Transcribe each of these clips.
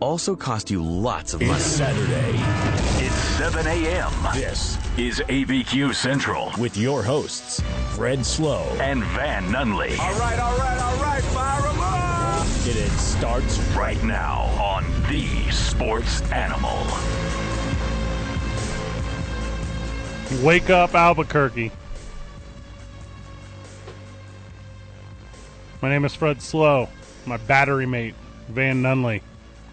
also cost you lots of money. It's Saturday. It's 7 a.m. This is ABQ Central with your hosts, Fred Slow and Van Nunley. All right, all right, all right. Fire them up. And it starts right now on The Sports Animal. Wake up, Albuquerque. My name is Fred Slow. My battery mate, Van Nunley.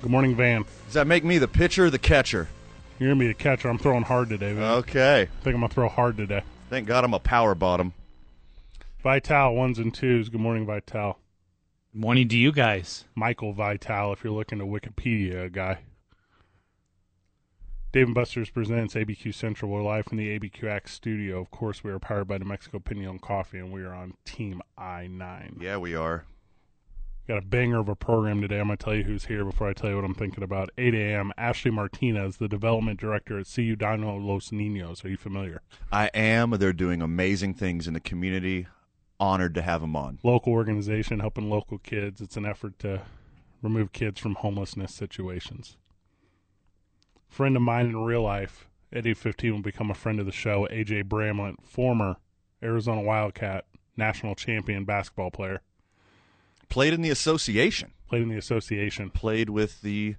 Good morning, Van. Does that make me the pitcher or the catcher? You're going to be the catcher. I'm throwing hard today, man. Okay. I think I'm going to throw hard today. Thank God I'm a power bottom. Vital, 1s and 2s. Good morning, Vital. Good morning to you guys. Michael Vital, if you're looking to Wikipedia, guy. Dave and Buster's presents ABQ Central. We're live from the ABQX studio. Of course, we are powered by New Mexico Piñon Coffee, and we are on Team I-9. Yeah, we are. Got a banger of a program today. I'm going to tell you who's here before I tell you what I'm thinking about. 8 a.m., Ashley Martinez, the development director at Cuidando los Niños. Are you familiar? I am. They're doing amazing things in the community. Honored to have them on. Local organization helping local kids. It's an effort to remove kids from homelessness situations. Friend of mine in real life, at 8:15, will become a friend of the show. AJ Bramlett, former Arizona Wildcat, national champion basketball player. Played in the association. Played in the association. Played with the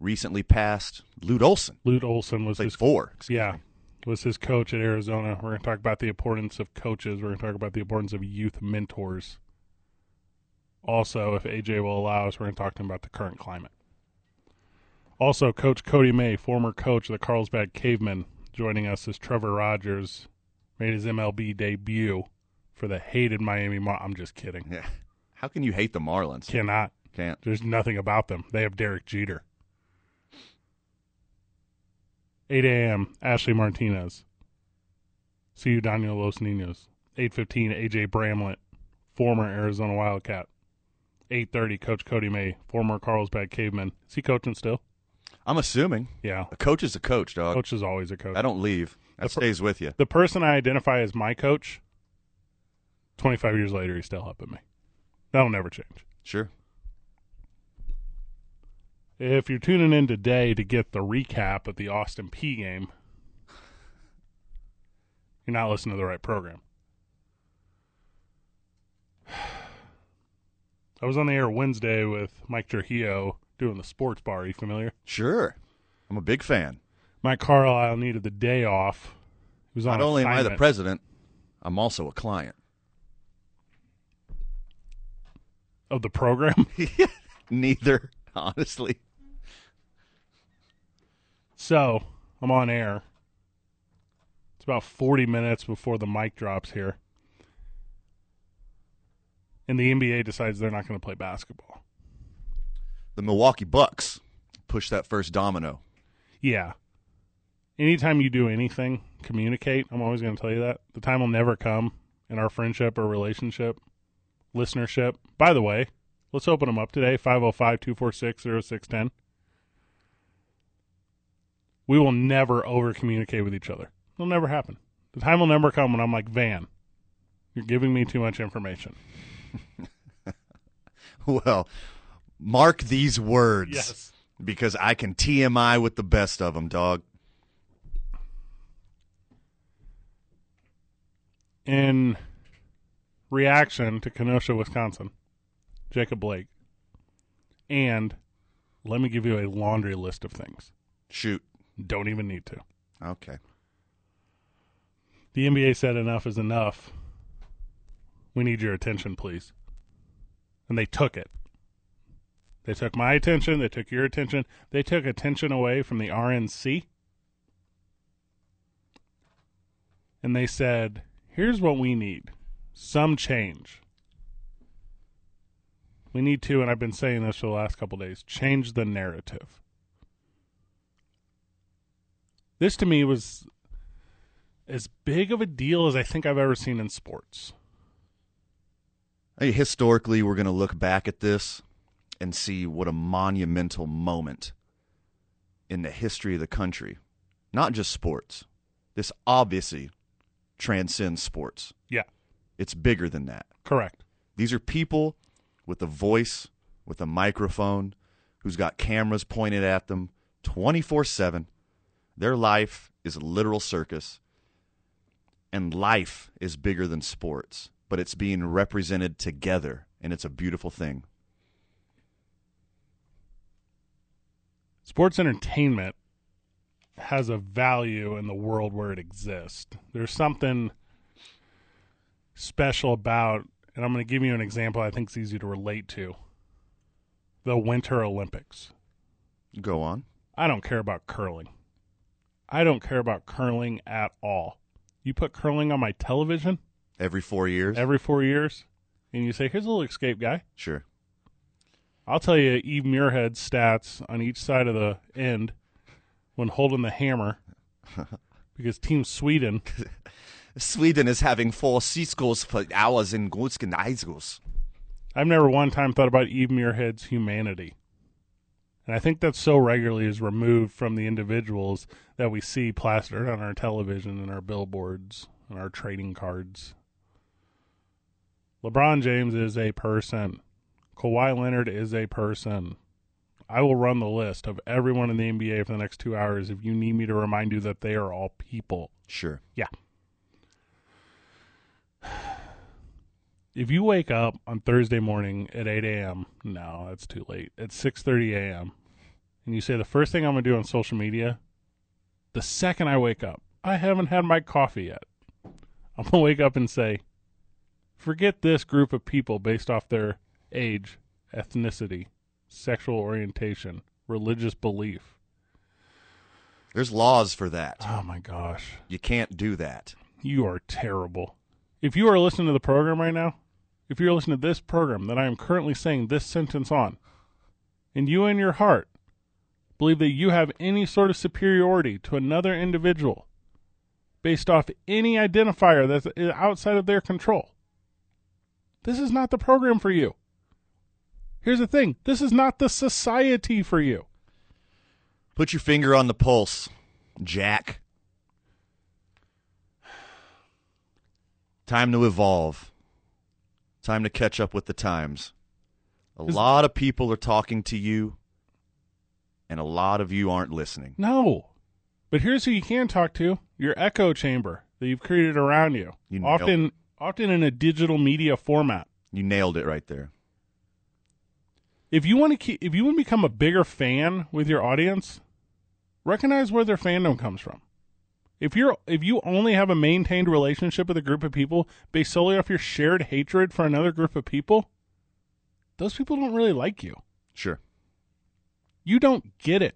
recently passed Lute Olson. Lute Olson was was his coach at Arizona. We're going to talk about the importance of coaches. We're going to talk about the importance of youth mentors. Also, if AJ will allow us, we're going to talk to him about the current climate. Also, Coach Cody May, former coach of the Carlsbad Cavemen, joining us as Trevor Rogers made his MLB debut for the hated Miami Marlins. I'm just kidding. Yeah. How can you hate the Marlins? Cannot. Can't. There's nothing about them. They have Derek Jeter. 8 a.m., Ashley Martinez. Cuidando los Niños. 8:15, A.J. Bramlett, former Arizona Wildcat. 8:30, Coach Cody May, former Carlsbad Caveman. Is he coaching still? I'm assuming. Yeah. A coach is a coach, dog. Coach is always a coach. I don't leave. That stays with you. The person I identify as my coach, 25 years later, he's still helping me. That'll never change. Sure. If you're tuning in today to get the recap of the Austin P game, you're not listening to the right program. I was on the air Wednesday with Mike Trujillo doing the sports bar. Are you familiar? Sure. I'm a big fan. Mike Carlisle needed the day off. He was on assignment. Not only am I the president, I'm also a client. Of the program? Neither, honestly. So, I'm on air. It's about 40 minutes before the mic drops here. And the NBA decides they're not going to play basketball. The Milwaukee Bucks push that first domino. Yeah. Anytime you do anything, communicate. I'm always going to tell you that. The time will never come in our friendship or relationship. Listenership. By the way, let's open them up today, 505-246-0610. We will never over-communicate with each other. It'll never happen. The time will never come when I'm like, Van, you're giving me too much information. Well, mark these words. Yes. Because I can TMI with the best of them, dog. In reaction to Kenosha, Wisconsin, Jacob Blake, and let me give you a laundry list of things. Shoot. Don't even need to. Okay. The NBA said enough is enough. We need your attention, please. And they took it. They took my attention. They took your attention. They took attention away from the RNC. And they said, here's what we need. Some change. We need to, and I've been saying this for the last couple days, change the narrative. This to me was as big of a deal as I think I've ever seen in sports. Hey, historically, we're going to look back at this and see what a monumental moment in the history of the country. Not just sports. This obviously transcends sports. Yeah. It's bigger than that. Correct. These are people with a voice, with a microphone, who's got cameras pointed at them 24/7. Their life is a literal circus, and life is bigger than sports, but it's being represented together, and it's a beautiful thing. Sports entertainment has a value in the world where it exists. There's something special about, and I'm going to give you an example I think is easy to relate to, the Winter Olympics. Go on. I don't care about curling. I don't care about curling at all. You put curling on my television? Every 4 years. And you say, here's a little escape guy. Sure. I'll tell you Eve Muirhead's stats on each side of the end when holding the hammer because Team Sweden. Sweden is having 4 C-schools for hours in Gutsken high schools. I've never one time thought about Eve Muirhead's humanity. And I think that so regularly is removed from the individuals that we see plastered on our television and our billboards and our trading cards. LeBron James is a person. Kawhi Leonard is a person. I will run the list of everyone in the NBA for the next 2 hours if you need me to remind you that they are all people. Sure. Yeah. If you wake up on Thursday morning at 8 a.m., no, that's too late, at 6:30 a.m., and you say, the first thing I'm going to do on social media, the second I wake up, I haven't had my coffee yet, I'm going to wake up and say, forget this group of people based off their age, ethnicity, sexual orientation, religious belief. There's laws for that. Oh, my gosh. You can't do that. You are terrible. If you are listening to the program right now, if you're listening to this program that I am currently saying this sentence on, and you in your heart believe that you have any sort of superiority to another individual based off any identifier that's outside of their control, this is not the program for you. Here's the thing. This is not the society for you. Put your finger on the pulse, Jack. Time to evolve. Time to catch up with the times. A lot of people are talking to you, and a lot of you aren't listening. No. But here's who you can talk to. Your echo chamber that you've created around you. Often in a digital media format. You nailed it right there. If you want to become a bigger fan with your audience, recognize where their fandom comes from. If you only have a maintained relationship with a group of people based solely off your shared hatred for another group of people, those people don't really like you. Sure. You don't get it.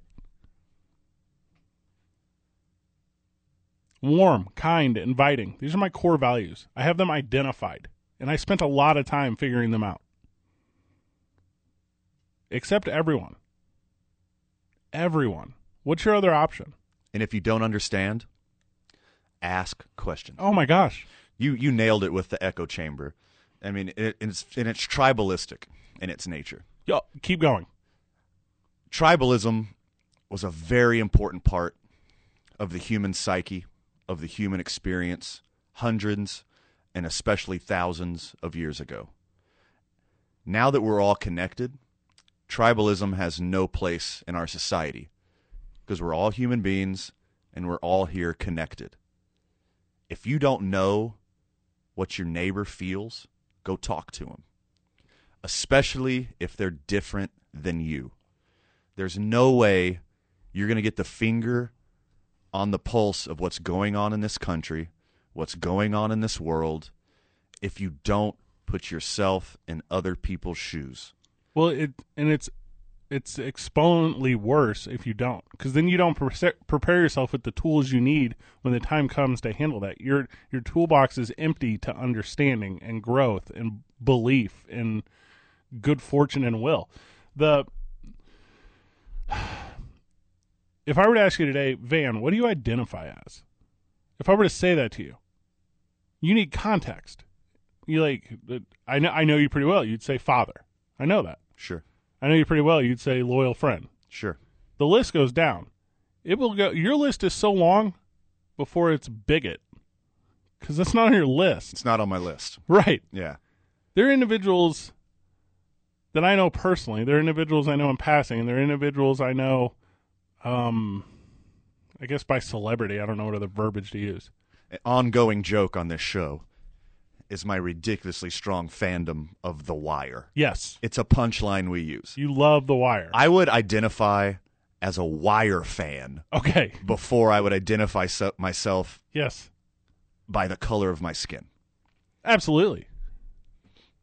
Warm, kind, inviting. These are my core values. I have them identified, and I spent a lot of time figuring them out. Accept everyone. Everyone. What's your other option? And if you don't understand, ask questions. Oh, my gosh. You nailed it with the echo chamber. I mean, it's tribalistic in its nature. Yo, keep going. Tribalism was a very important part of the human psyche, of the human experience, hundreds and especially thousands of years ago. Now that we're all connected, tribalism has no place in our society because we're all human beings and we're all here connected. If you don't know what your neighbor feels, go talk to him, especially if they're different than you. There's no way you're going to get the finger on the pulse of what's going on in this country, what's going on in this world, if you don't put yourself in other people's shoes. Well, it's exponentially worse if you don't, because then you don't prepare yourself with the tools you need when the time comes to handle that. Your toolbox is empty to understanding and growth and belief and good fortune and will. If I were to ask you today, Van, what do you identify as? If I were to say that to you, you need context. I know you pretty well. You'd say father. I know that. Sure. I know you pretty well. You'd say loyal friend. Sure. The list goes down. It will go. Your list is so long before it's bigot because that's not on your list. It's not on my list. Right. Yeah. They're individuals that I know personally. They're individuals I know in passing, and they're individuals I know, I guess by celebrity. I don't know what other verbiage to use. An ongoing joke on this show is my ridiculously strong fandom of The Wire. Yes. It's a punchline we use. You love The Wire. I would identify as a Wire fan. Okay. Before I would identify myself. Yes. By the color of my skin. Absolutely.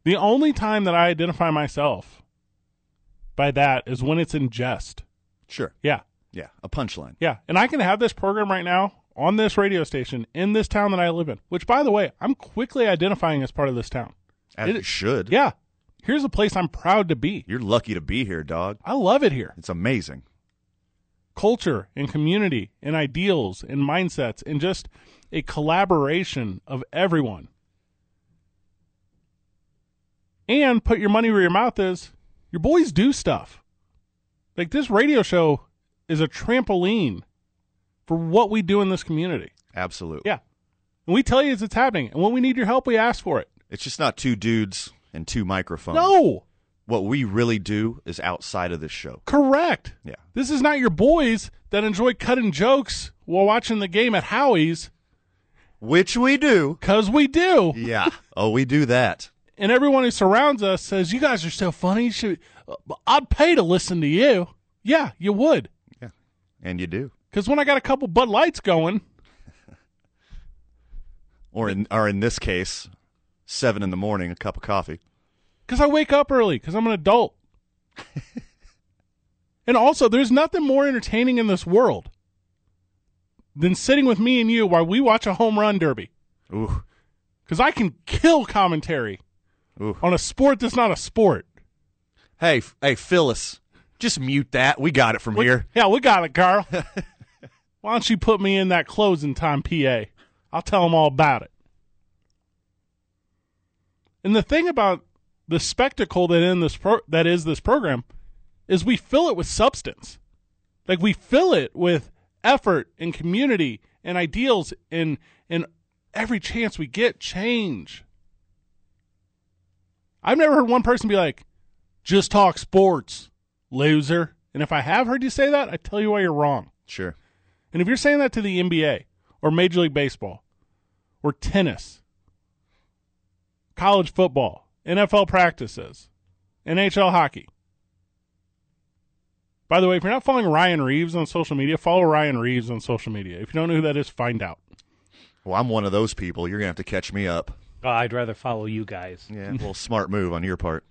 The only time that I identify myself by that is when it's in jest. Sure. Yeah. Yeah. A punchline. Yeah. And I can have this program right now on this radio station in this town that I live in, which, by the way, I'm quickly identifying as part of this town. As it should. Yeah. Here's a place I'm proud to be. You're lucky to be here, dog. I love it here. It's amazing. Culture and community and ideals and mindsets and just a collaboration of everyone. And put your money where your mouth is. Your boys do stuff. Like, this radio show is a trampoline for what we do in this community. Absolutely. Yeah. And we tell you as it's happening. And when we need your help, we ask for it. It's just not two dudes and two microphones. No. What we really do is outside of this show. Correct. Yeah. This is not your boys that enjoy cutting jokes while watching the game at Howie's. Which we do. Because we do. Yeah. Oh, we do that. And everyone who surrounds us says, you guys are so funny. You should, I'd pay to listen to you. Yeah, you would. Yeah, and you do. Because when I got a couple Bud Lights going. or in this case, 7 in the morning, a cup of coffee. Because I wake up early, because I'm an adult. And also, there's nothing more entertaining in this world than sitting with me and you while we watch a home run derby. Ooh. Because I can kill commentary. Ooh. On a sport that's not a sport. Hey, Phyllis, just mute that. We got it from here. Yeah, we got it, Carl. Why don't you put me in that closing time PA? I'll tell them all about it. And the thing about the spectacle that is this program is we fill it with substance. Like, we fill it with effort and community and ideals and every chance we get, change. I've never heard one person be like, just talk sports, loser. And if I have heard you say that, I tell you why you're wrong. Sure. And if you're saying that to the NBA or Major League Baseball or tennis, college football, NFL practices, NHL hockey. By the way, if you're not following Ryan Reeves on social media, follow Ryan Reeves on social media. If you don't know who that is, find out. Well, I'm one of those people. You're going to have to catch me up. Oh, I'd rather follow you guys. Yeah, a little smart move on your part.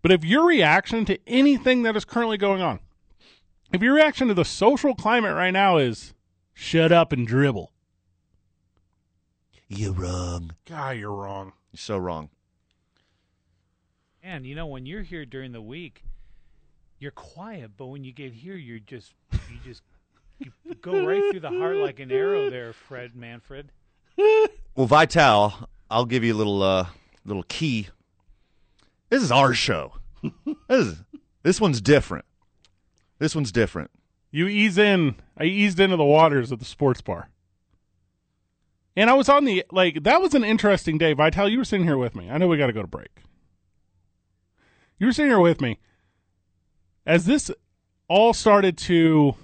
But if your reaction to anything that is currently going on, if your reaction to the social climate right now is, shut up and dribble. You're wrong. God, you're wrong. You're so wrong. And, you know, when you're here during the week, you're quiet. But when you get here, you just you go right through the heart like an arrow there, Fred Manfred. Well, Vital, I'll give you a little key. This is our show. This one's different. This one's different. You ease in. I eased into the waters of the sports bar. And I was on the, like, that was an interesting day. Vital, you were sitting here with me. I know we got to go to break. You were sitting here with me. As this all started to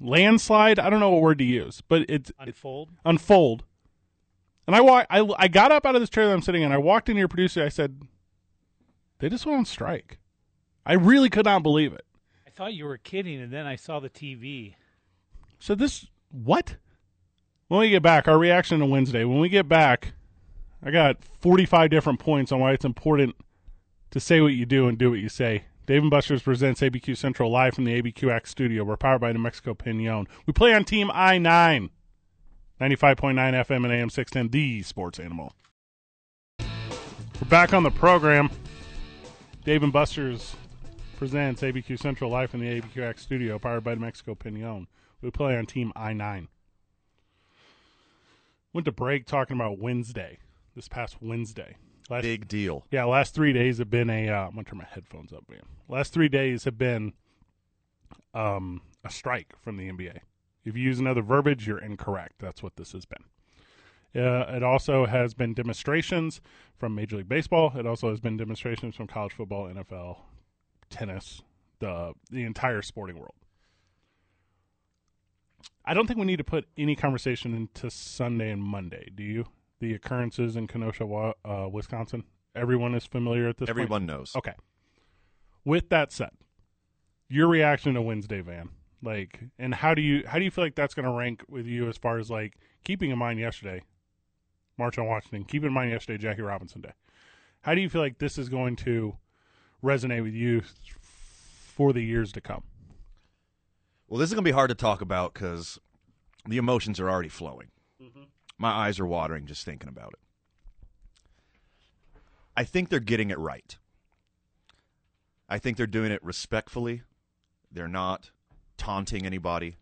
landslide, I don't know what word to use, but it's... Unfold. And I got up out of this chair that I'm sitting in. I walked into your producer. I said, they just went on strike. I really could not believe it. I thought you were kidding, and then I saw the TV. So this, what? When we get back, our reaction to Wednesday, when we get back, I got 45 different points on why it's important to say what you do and do what you say. Dave and Buster's presents ABQ Central live from the ABQX studio. We're powered by New Mexico Piñon. We play on Team I-9. 95.9 FM and AM 610, the sports animal. We're back on the program. Dave and Buster's presents ABQ Central live in the ABQX studio, powered by New Mexico Piñon. We play on Team I-9. Went to break talking about Wednesday, this past Wednesday. Big deal. Yeah, last 3 days have been a, I'm going to turn my headphones up, man. Last 3 days have been a strike from the NBA. If you use another verbiage, you're incorrect. That's what this has been. It also has been demonstrations from Major League Baseball. It also has been demonstrations from college football, NFL, tennis, the entire sporting world. I don't think we need to put any conversation into Sunday and Monday, do you? The occurrences in Kenosha, Wisconsin. Everyone is familiar at this point? Everyone knows. Okay. With that said, your reaction to Wednesday, Van, like, and how do you feel like that's going to rank with you as far as, like, keeping in mind yesterday, March on Washington, keeping in mind yesterday, Jackie Robinson Day. How do you feel like this is going to resonate with you for the years to come? Well, this is going to be hard to talk about because the emotions are already flowing. Mm-hmm. My eyes are watering just thinking about it. I think they're getting it right. I think they're doing it respectfully. They're not taunting anybody.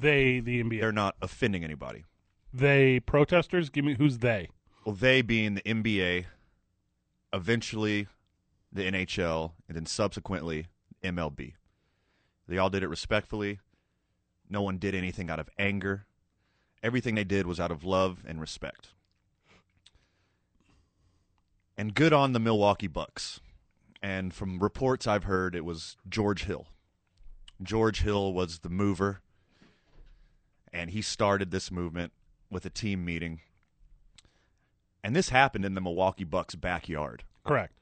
The NBA. They're not offending anybody. They protesters? Give me who's they? Well, they being the NBA, eventually the NHL, and then subsequently MLB. They all did it respectfully. No one did anything out of anger. Everything they did was out of love and respect. And good on the Milwaukee Bucks. And from reports I've heard, it was George Hill. George Hill was the mover, and he started this movement with a team meeting. And this happened in the Milwaukee Bucks' backyard. Correct.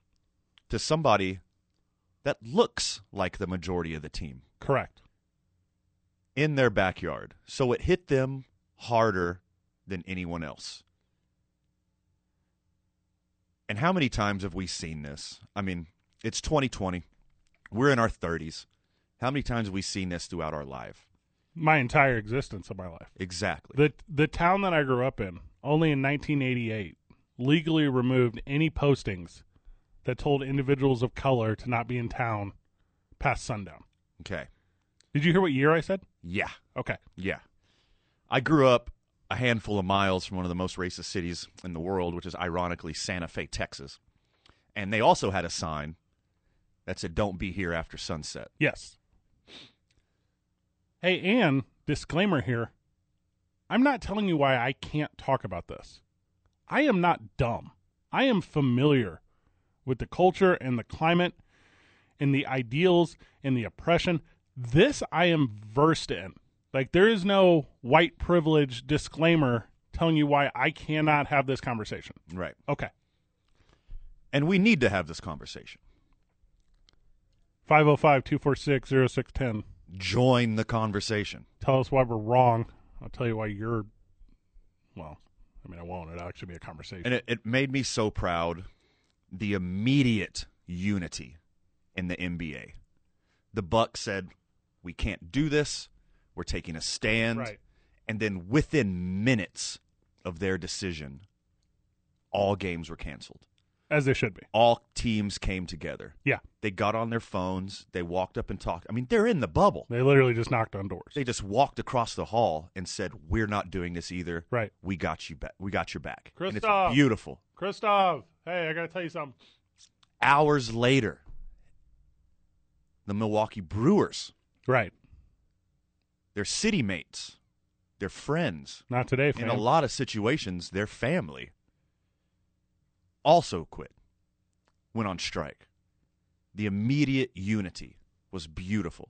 To somebody that looks like the majority of the team. Correct. In their backyard. So it hit them harder than anyone else. And how many times have we seen this? I mean, it's 2020. We're in our 30s. How many times have we seen this throughout our life? My entire existence of my life. Exactly. The town that I grew up in, only in 1988, legally removed any postings that told individuals of color to not be in town past sundown. Okay. Did you hear what year I said? Yeah. Okay. Yeah. I grew up a handful of miles from one of the most racist cities in the world, which is ironically Santa Fe, Texas. And they also had a sign that said, "Don't be here after sunset." Yes. Hey, and disclaimer here, I'm not telling you why I can't talk about this. I am not dumb. I am familiar with the culture and the climate and the ideals and the oppression. This I am versed in. Like, there is no white privilege disclaimer telling you why I cannot have this conversation. Right. Okay. And we need to have this conversation. 505-246-0610. Join the conversation. Tell us why we're wrong. I'll tell you why you're, well, I mean, I won't. It'll actually be a conversation. And it made me so proud, the immediate unity in the NBA. The Bucks said, we can't do this. We're taking a stand. Right. And then within minutes of their decision, all games were canceled. As they should be. All teams came together. Yeah. They got on their phones. They walked up and talked. I mean, they're in the bubble. They literally just knocked on doors. They just walked across the hall and said, we're not doing this either. Right. We got you back. We got your back. Christoph. And it's beautiful. Christoph. Hey, I got to tell you something. Hours later, the Milwaukee Brewers. Right. They're city mates. They're friends. Not today, fam. In a lot of situations, they're family. Also quit, went on strike. The immediate unity was beautiful.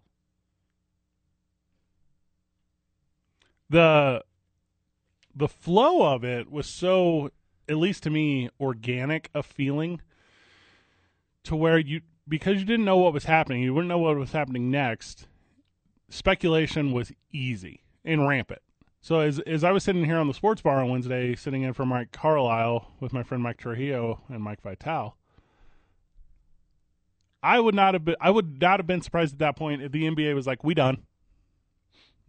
The flow of it was so, at least to me, organic a feeling to where you, because you didn't know what was happening, you wouldn't know what was happening next, speculation was easy and rampant. So as I was sitting here on the sports bar on Wednesday, sitting in for Mike Carlisle with my friend Mike Trujillo and Mike Vital, I would not have been surprised at that point if the NBA was like, "We done.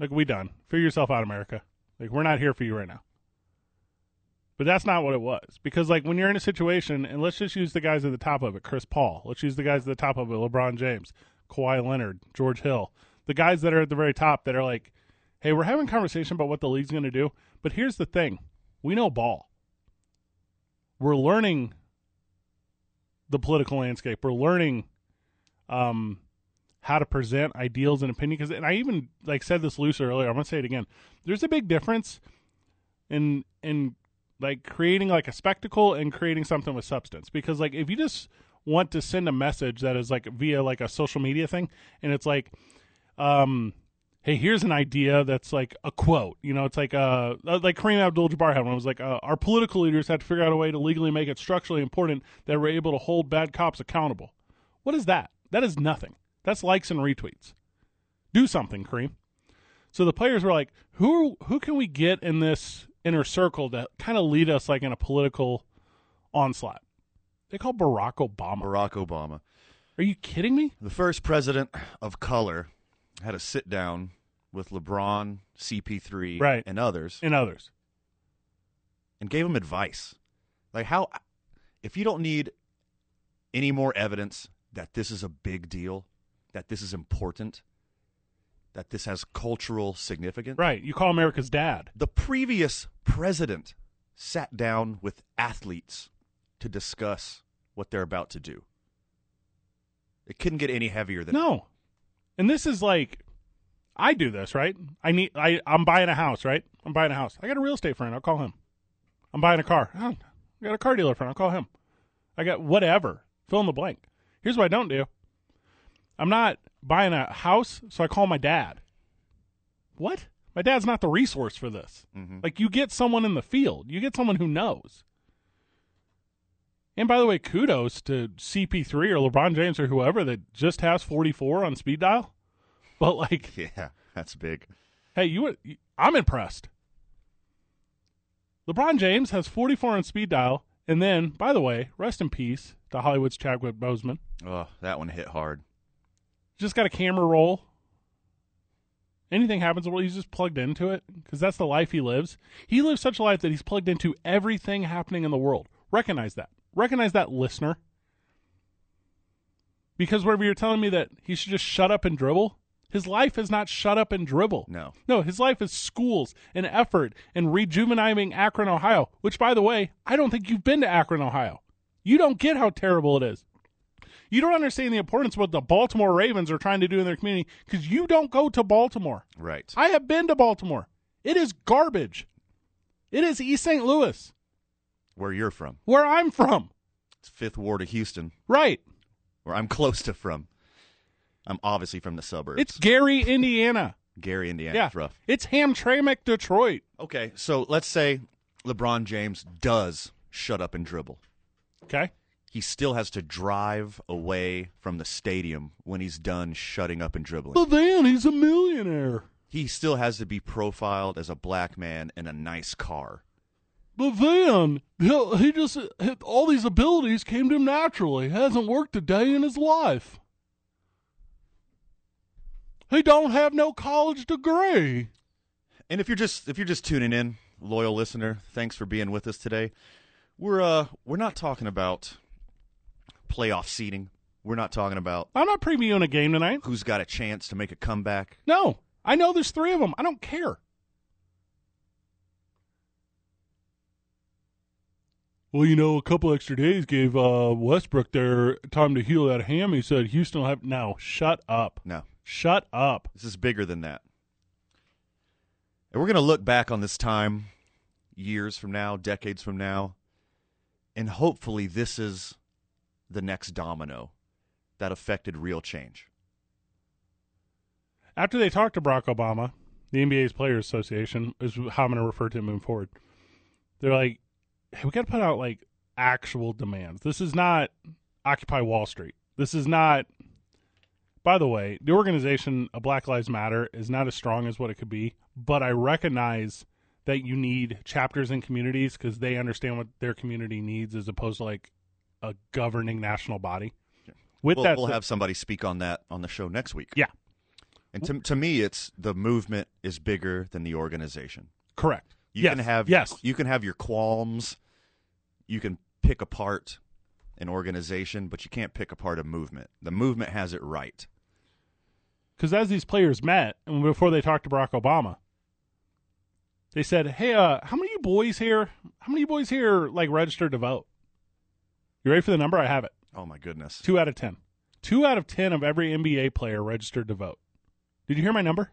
Like, we done. Figure yourself out, America. Like, we're not here for you right now." But that's not what it was, because, like, when you're in a situation, and let's just use the guys at the top of it, Chris Paul. Let's use the guys at the top of it, LeBron James, Kawhi Leonard, George Hill, the guys that are at the very top that are like, hey, we're having a conversation about what the league's going to do, but here's the thing. We know ball. We're learning the political landscape. We're learning how to present ideals and opinion. And I even, like, said this loose earlier. I'm going to say it again. There's a big difference in Like creating like a spectacle and creating something with substance. Because like if you just want to send a message that is like via like a social media thing and it's like, hey, here's an idea that's like a quote. You know, it's like Kareem Abdul-Jabbar had one. It was like, our political leaders had to figure out a way to legally make it structurally important that we're able to hold bad cops accountable. What is that? That is nothing. That's likes and retweets. Do something, Kareem. So the players were like, who can we get in this inner circle to kind of lead us like in a political onslaught? They called Barack Obama. Barack Obama. Are you kidding me? The first president of color had a sit down with LeBron, CP3, right, and others. And others. And gave him advice. Like how, if you don't need any more evidence that this is a big deal, that this is important, that this has cultural significance. Right. You call America's dad. The previous president sat down with athletes to discuss what they're about to do. It couldn't get any heavier than that. No. And this is like, I do this, right? I'm buying a house, right? I'm buying a house. I got a real estate friend. I'll call him. I'm buying a car. I got a car dealer friend. I'll call him. I got whatever. Fill in the blank. Here's what I don't do. I'm not buying a house, so I call my dad. What? My dad's not the resource for this. Mm-hmm. Like, you get someone in the field. You get someone who knows. And by the way, kudos to CP3 or LeBron James or whoever that just has 44 on speed dial. But like, yeah, that's big. Hey, I'm impressed. LeBron James has 44 on speed dial, and then, by the way, rest in peace to Hollywood's Chadwick Boseman. Oh, that one hit hard. Just got a camera roll. Anything happens, well, he's just plugged into it because that's the life he lives. He lives such a life that he's plugged into everything happening in the world. Recognize that. Recognize that, listener. Because whenever you're telling me that he should just shut up and dribble, his life is not shut up and dribble. No, his life is schools and effort and rejuvenating Akron, Ohio, which, by the way, I don't think you've been to Akron, Ohio. You don't get how terrible it is. You don't understand the importance of what the Baltimore Ravens are trying to do in their community because you don't go to Baltimore. Right. I have been to Baltimore. It is garbage. It is East St. Louis. Where you're from. Where I'm from. It's Fifth Ward of Houston. Right. Where I'm close to from. I'm obviously from the suburbs. It's Gary, Indiana. Gary, Indiana. Yeah. It's rough. It's Hamtramck, Detroit. Okay, so let's say LeBron James does shut up and dribble. Okay. He still has to drive away from the stadium when he's done shutting up and dribbling. But then he's a millionaire. He still has to be profiled as a black man in a nice car. But Van, he just, all these abilities came to him naturally. He hasn't worked a day in his life. He don't have no college degree. And if you're just tuning in, loyal listener, thanks for being with us today. We're not talking about playoff seeding. We're not talking about. I'm not previewing a game tonight. Who's got a chance to make a comeback? No, I know there's three of them. I don't care. Well, you know, a couple extra days gave Westbrook their time to heal that hammy. Said Houston will have. No, shut up. No. Shut up. This is bigger than that. And we're going to look back on this time years from now, decades from now, and hopefully this is the next domino that affected real change. After they talked to Barack Obama, the NBA's Players Association is how I'm going to refer to him moving forward. They're like, hey, we got to put out like actual demands. This is not Occupy Wall Street. This is not, by the way, the organization of Black Lives Matter is not as strong as what it could be, but I recognize that you need chapters and communities because they understand what their community needs as opposed to like a governing national body. With that, we'll have somebody speak on that on the show next week. Yeah. And to me, it's the movement is bigger than the organization. Correct. You can have your qualms. You can pick apart an organization, but you can't pick apart a movement. The movement has it right. Because as these players met, and before they talked to Barack Obama, they said, hey, how many of you boys here like registered to vote? You ready for the number? I have it. Oh, my goodness. 2 out of 10. 2 out of 10 of every NBA player registered to vote. Did you hear my number?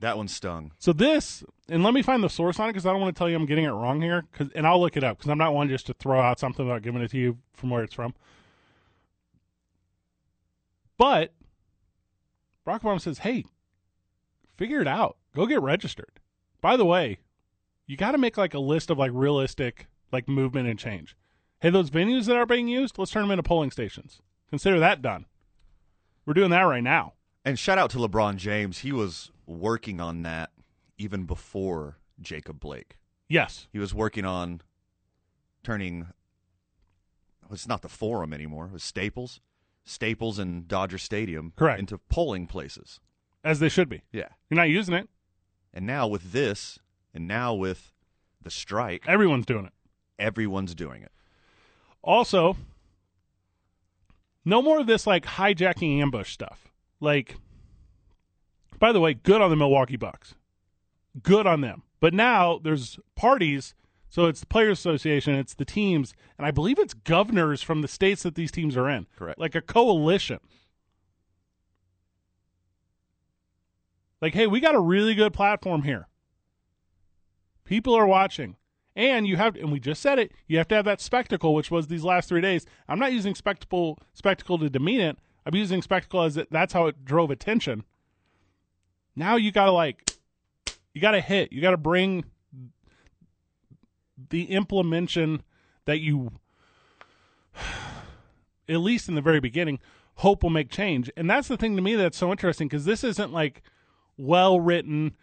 That one stung. So this, and let me find the source on it because I don't want to tell you I'm getting it wrong here. And I'll look it up because I'm not one just to throw out something without giving it to you from where it's from. But Barack Obama says, hey, figure it out. Go get registered. By the way, you got to make like a list of like realistic like movement and change. Hey, those venues that are being used, let's turn them into polling stations. Consider that done. We're doing that right now. And shout out to LeBron James. He was working on that even before Jacob Blake. Yes. He was working on turning, it's not the Forum anymore, it was Staples and Dodger Stadium Correct. Into polling places. As they should be. Yeah. You're not using it. And now with this, and now with the strike. Everyone's doing it. Everyone's doing it. Also, no more of this like hijacking ambush stuff. Like, by the way, good on the Milwaukee Bucks. Good on them. But now there's parties, so it's the Players Association, it's the teams, and I believe it's governors from the states that these teams are in. Correct. Like a coalition. Like, hey, we got a really good platform here. People are watching. And you have, and we just said it, you have to have that spectacle, which was these last 3 days. I'm not using spectacle to demean it. I'm using spectacle as that's how it drove attention. Now you got to you got to hit. You got to bring the implementation that you, at least in the very beginning, hope will make change. And that's the thing to me that's so interesting because this isn't like well-written,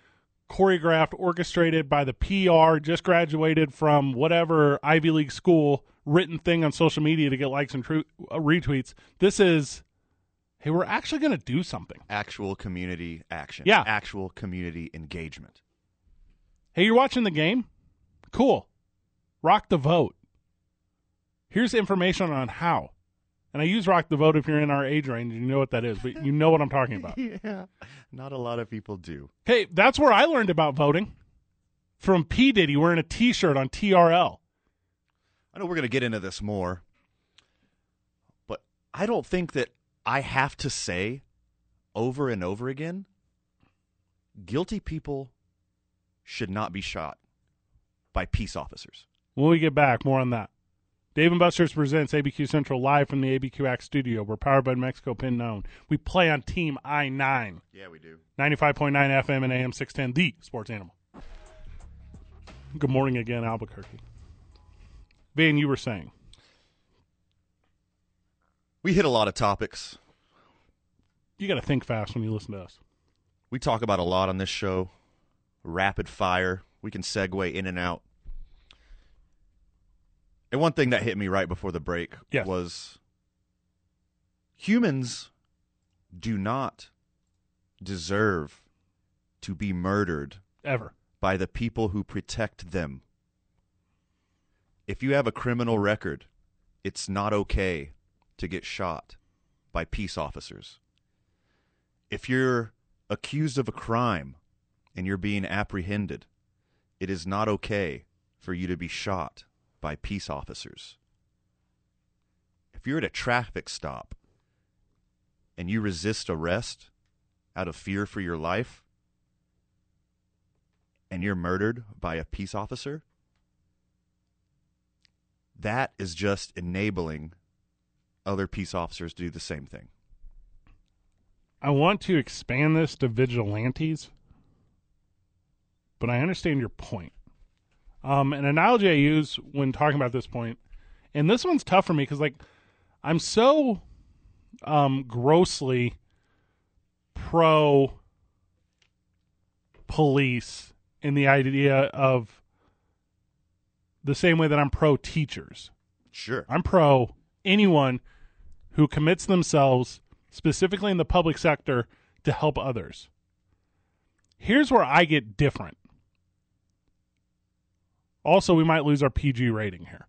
choreographed, orchestrated by the PR, just graduated from whatever Ivy League school, written thing on social media to get likes and retweets. This is, hey, we're actually going to do something. Actual community action. Yeah. Actual community engagement. Hey, you're watching the game? Cool. Rock the Vote. Here's information on how. And I use Rock the Vote if you're in our age range. You know what that is, but you know what I'm talking about. Yeah, not a lot of people do. Hey, that's where I learned about voting. From P. Diddy wearing a T-shirt on TRL. I know we're going to get into this more, but I don't think that I have to say over and over again, guilty people should not be shot by peace officers. When we get back, more on that. Dave and Buster's presents ABQ Central live from the ABQX studio. We're powered by New Mexico Piñon. We play on Team I-9. Yeah, we do. 95.9 FM and AM 610, the sports animal. Good morning again, Albuquerque. Van, you were saying. We hit a lot of topics. You got to think fast when you listen to us. We talk about a lot on this show. Rapid fire. We can segue in and out. And one thing that hit me right before the break yes. was humans do not deserve to be murdered ever by the people who protect them. If you have a criminal record, it's not okay to get shot by peace officers. If you're accused of a crime and you're being apprehended, it is not okay for you to be shot by peace officers. If you're at a traffic stop and you resist arrest out of fear for your life and you're murdered by a peace officer, that is just enabling other peace officers to do the same thing. I want to expand this to vigilantes, but I understand your point. An analogy I use when talking about this point, and this one's tough for me because, like, I'm so grossly pro-police in the idea of the same way that I'm pro-teachers. Sure. I'm pro anyone who commits themselves, specifically in the public sector, to help others. Here's where I get different. Also, we might lose our PG rating here.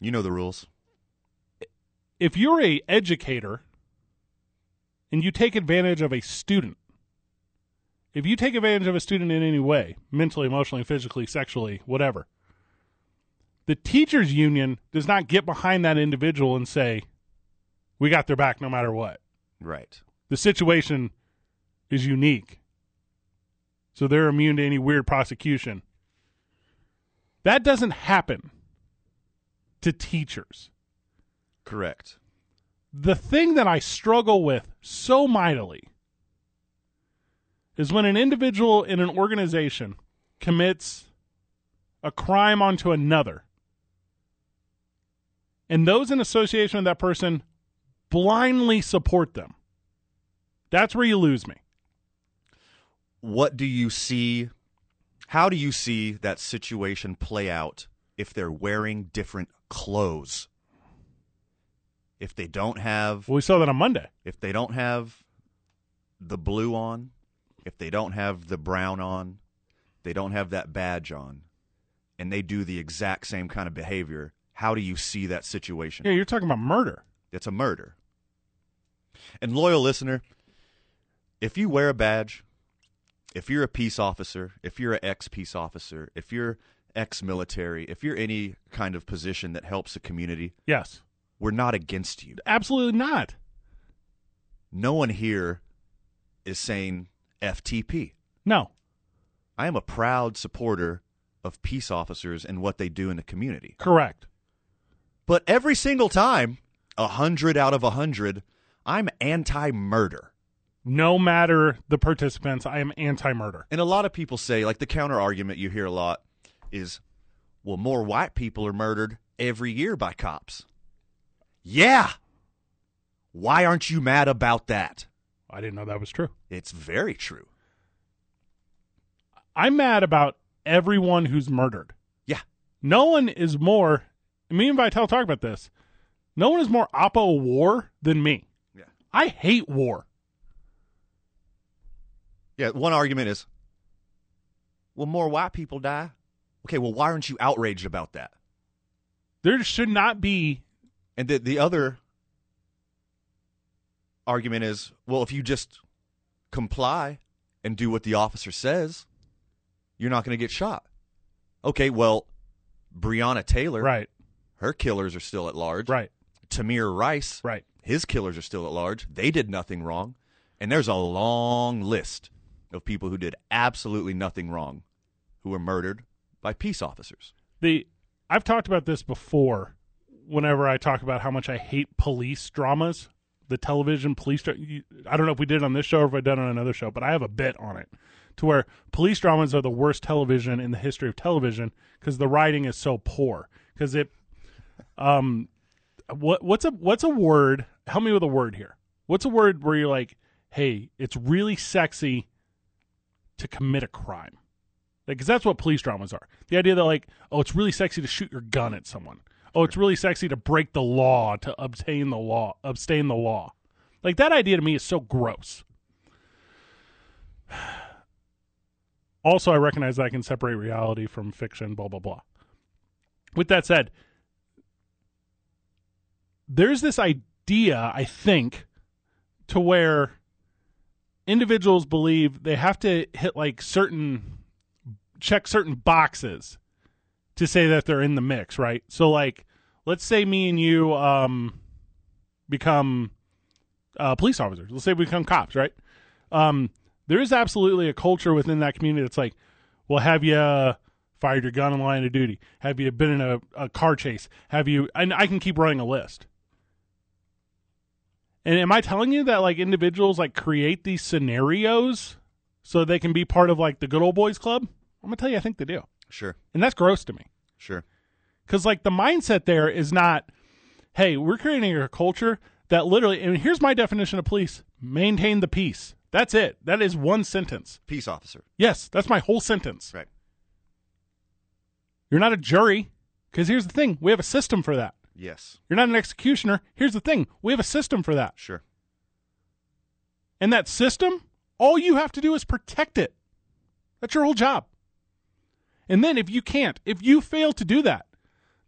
You know the rules. If you're an educator and you take advantage of a student, if you take advantage of a student in any way, mentally, emotionally, physically, sexually, whatever, the teachers union does not get behind that individual and say, we got their back no matter what. Right. The situation is unique so they're immune to any weird prosecution. That doesn't happen to teachers. Correct. The thing that I struggle with so mightily is when an individual in an organization commits a crime onto another, and those in association with that person blindly support them. That's where you lose me. What do you see? How do you see that situation play out if they're wearing different clothes? If they don't have... Well, we saw that on Monday. If they don't have the blue on, if they don't have the brown on, they don't have that badge on, and they do the exact same kind of behavior, how do you see that situation? Yeah, you're talking about murder. It's a murder. And loyal listener, if you wear a badge, if you're a peace officer, if you're an ex-peace officer, if you're ex-military, if you're any kind of position that helps the community... Yes. We're not against you. Absolutely not. No one here is saying FTP. No. I am a proud supporter of peace officers and what they do in the community. Correct. But every single time, 100 out of 100, I'm anti-murder. No matter the participants, I am anti-murder. And a lot of people say, like the counter-argument you hear a lot is, well, more white people are murdered every year by cops. Yeah. Why aren't you mad about that? I didn't know that was true. It's very true. I'm mad about everyone who's murdered. Yeah. No one is more, me and Vital talk about this, no one is more oppo war than me. Yeah. I hate war. Yeah, one argument is, well, more white people die. Okay, well, why aren't you outraged about that? There should not be. And the other argument is, well, if you just comply and do what the officer says, you're not going to get shot. Okay, well, Breonna Taylor, right? Her killers are still at large. Right. Tamir Rice, right? His killers are still at large. They did nothing wrong. And there's a long list of people who did absolutely nothing wrong who were murdered by peace officers. I've talked about this before. Whenever I talk about how much I hate police dramas, the television police, I don't know if we did it on this show or if I've done it on another show, but I have a bit on it to where police dramas are the worst television in the history of television because the writing is so poor. Because it, what's a word? Help me with a word here. What's a word where you're like, hey, it's really sexy to commit a crime? Because that's what police dramas are. The idea that like, oh, it's really sexy to shoot your gun at someone. Oh, it's really sexy to break the law, to abstain the law. Like, that idea to me is so gross. Also, I recognize that I can separate reality from fiction, blah, blah, blah. With that said, there's this idea, I think, to where individuals believe they have to check certain boxes to say that they're in the mix, right? So, like, let's say me and you become police officers. Let's say we become cops, right? There is absolutely a culture within that community that's like, well, have you fired your gun in line of duty? Have you been in a car chase? Have you... And I can keep running a list. And am I telling you that, like, individuals, like, create these scenarios so they can be part of, like, the good old boys club? I'm going to tell you, I think they do. Sure. And that's gross to me. Sure. Because, like, the mindset there is not, hey, we're creating a culture that literally, and here's my definition of police, maintain the peace. That's it. That is one sentence. Peace officer. Yes, that's my whole sentence. Right. You're not a jury, because here's the thing. We have a system for that. Yes. You're not an executioner. Here's the thing. We have a system for that. Sure. And that system, all you have to do is protect it. That's your whole job. And then if you fail to do that,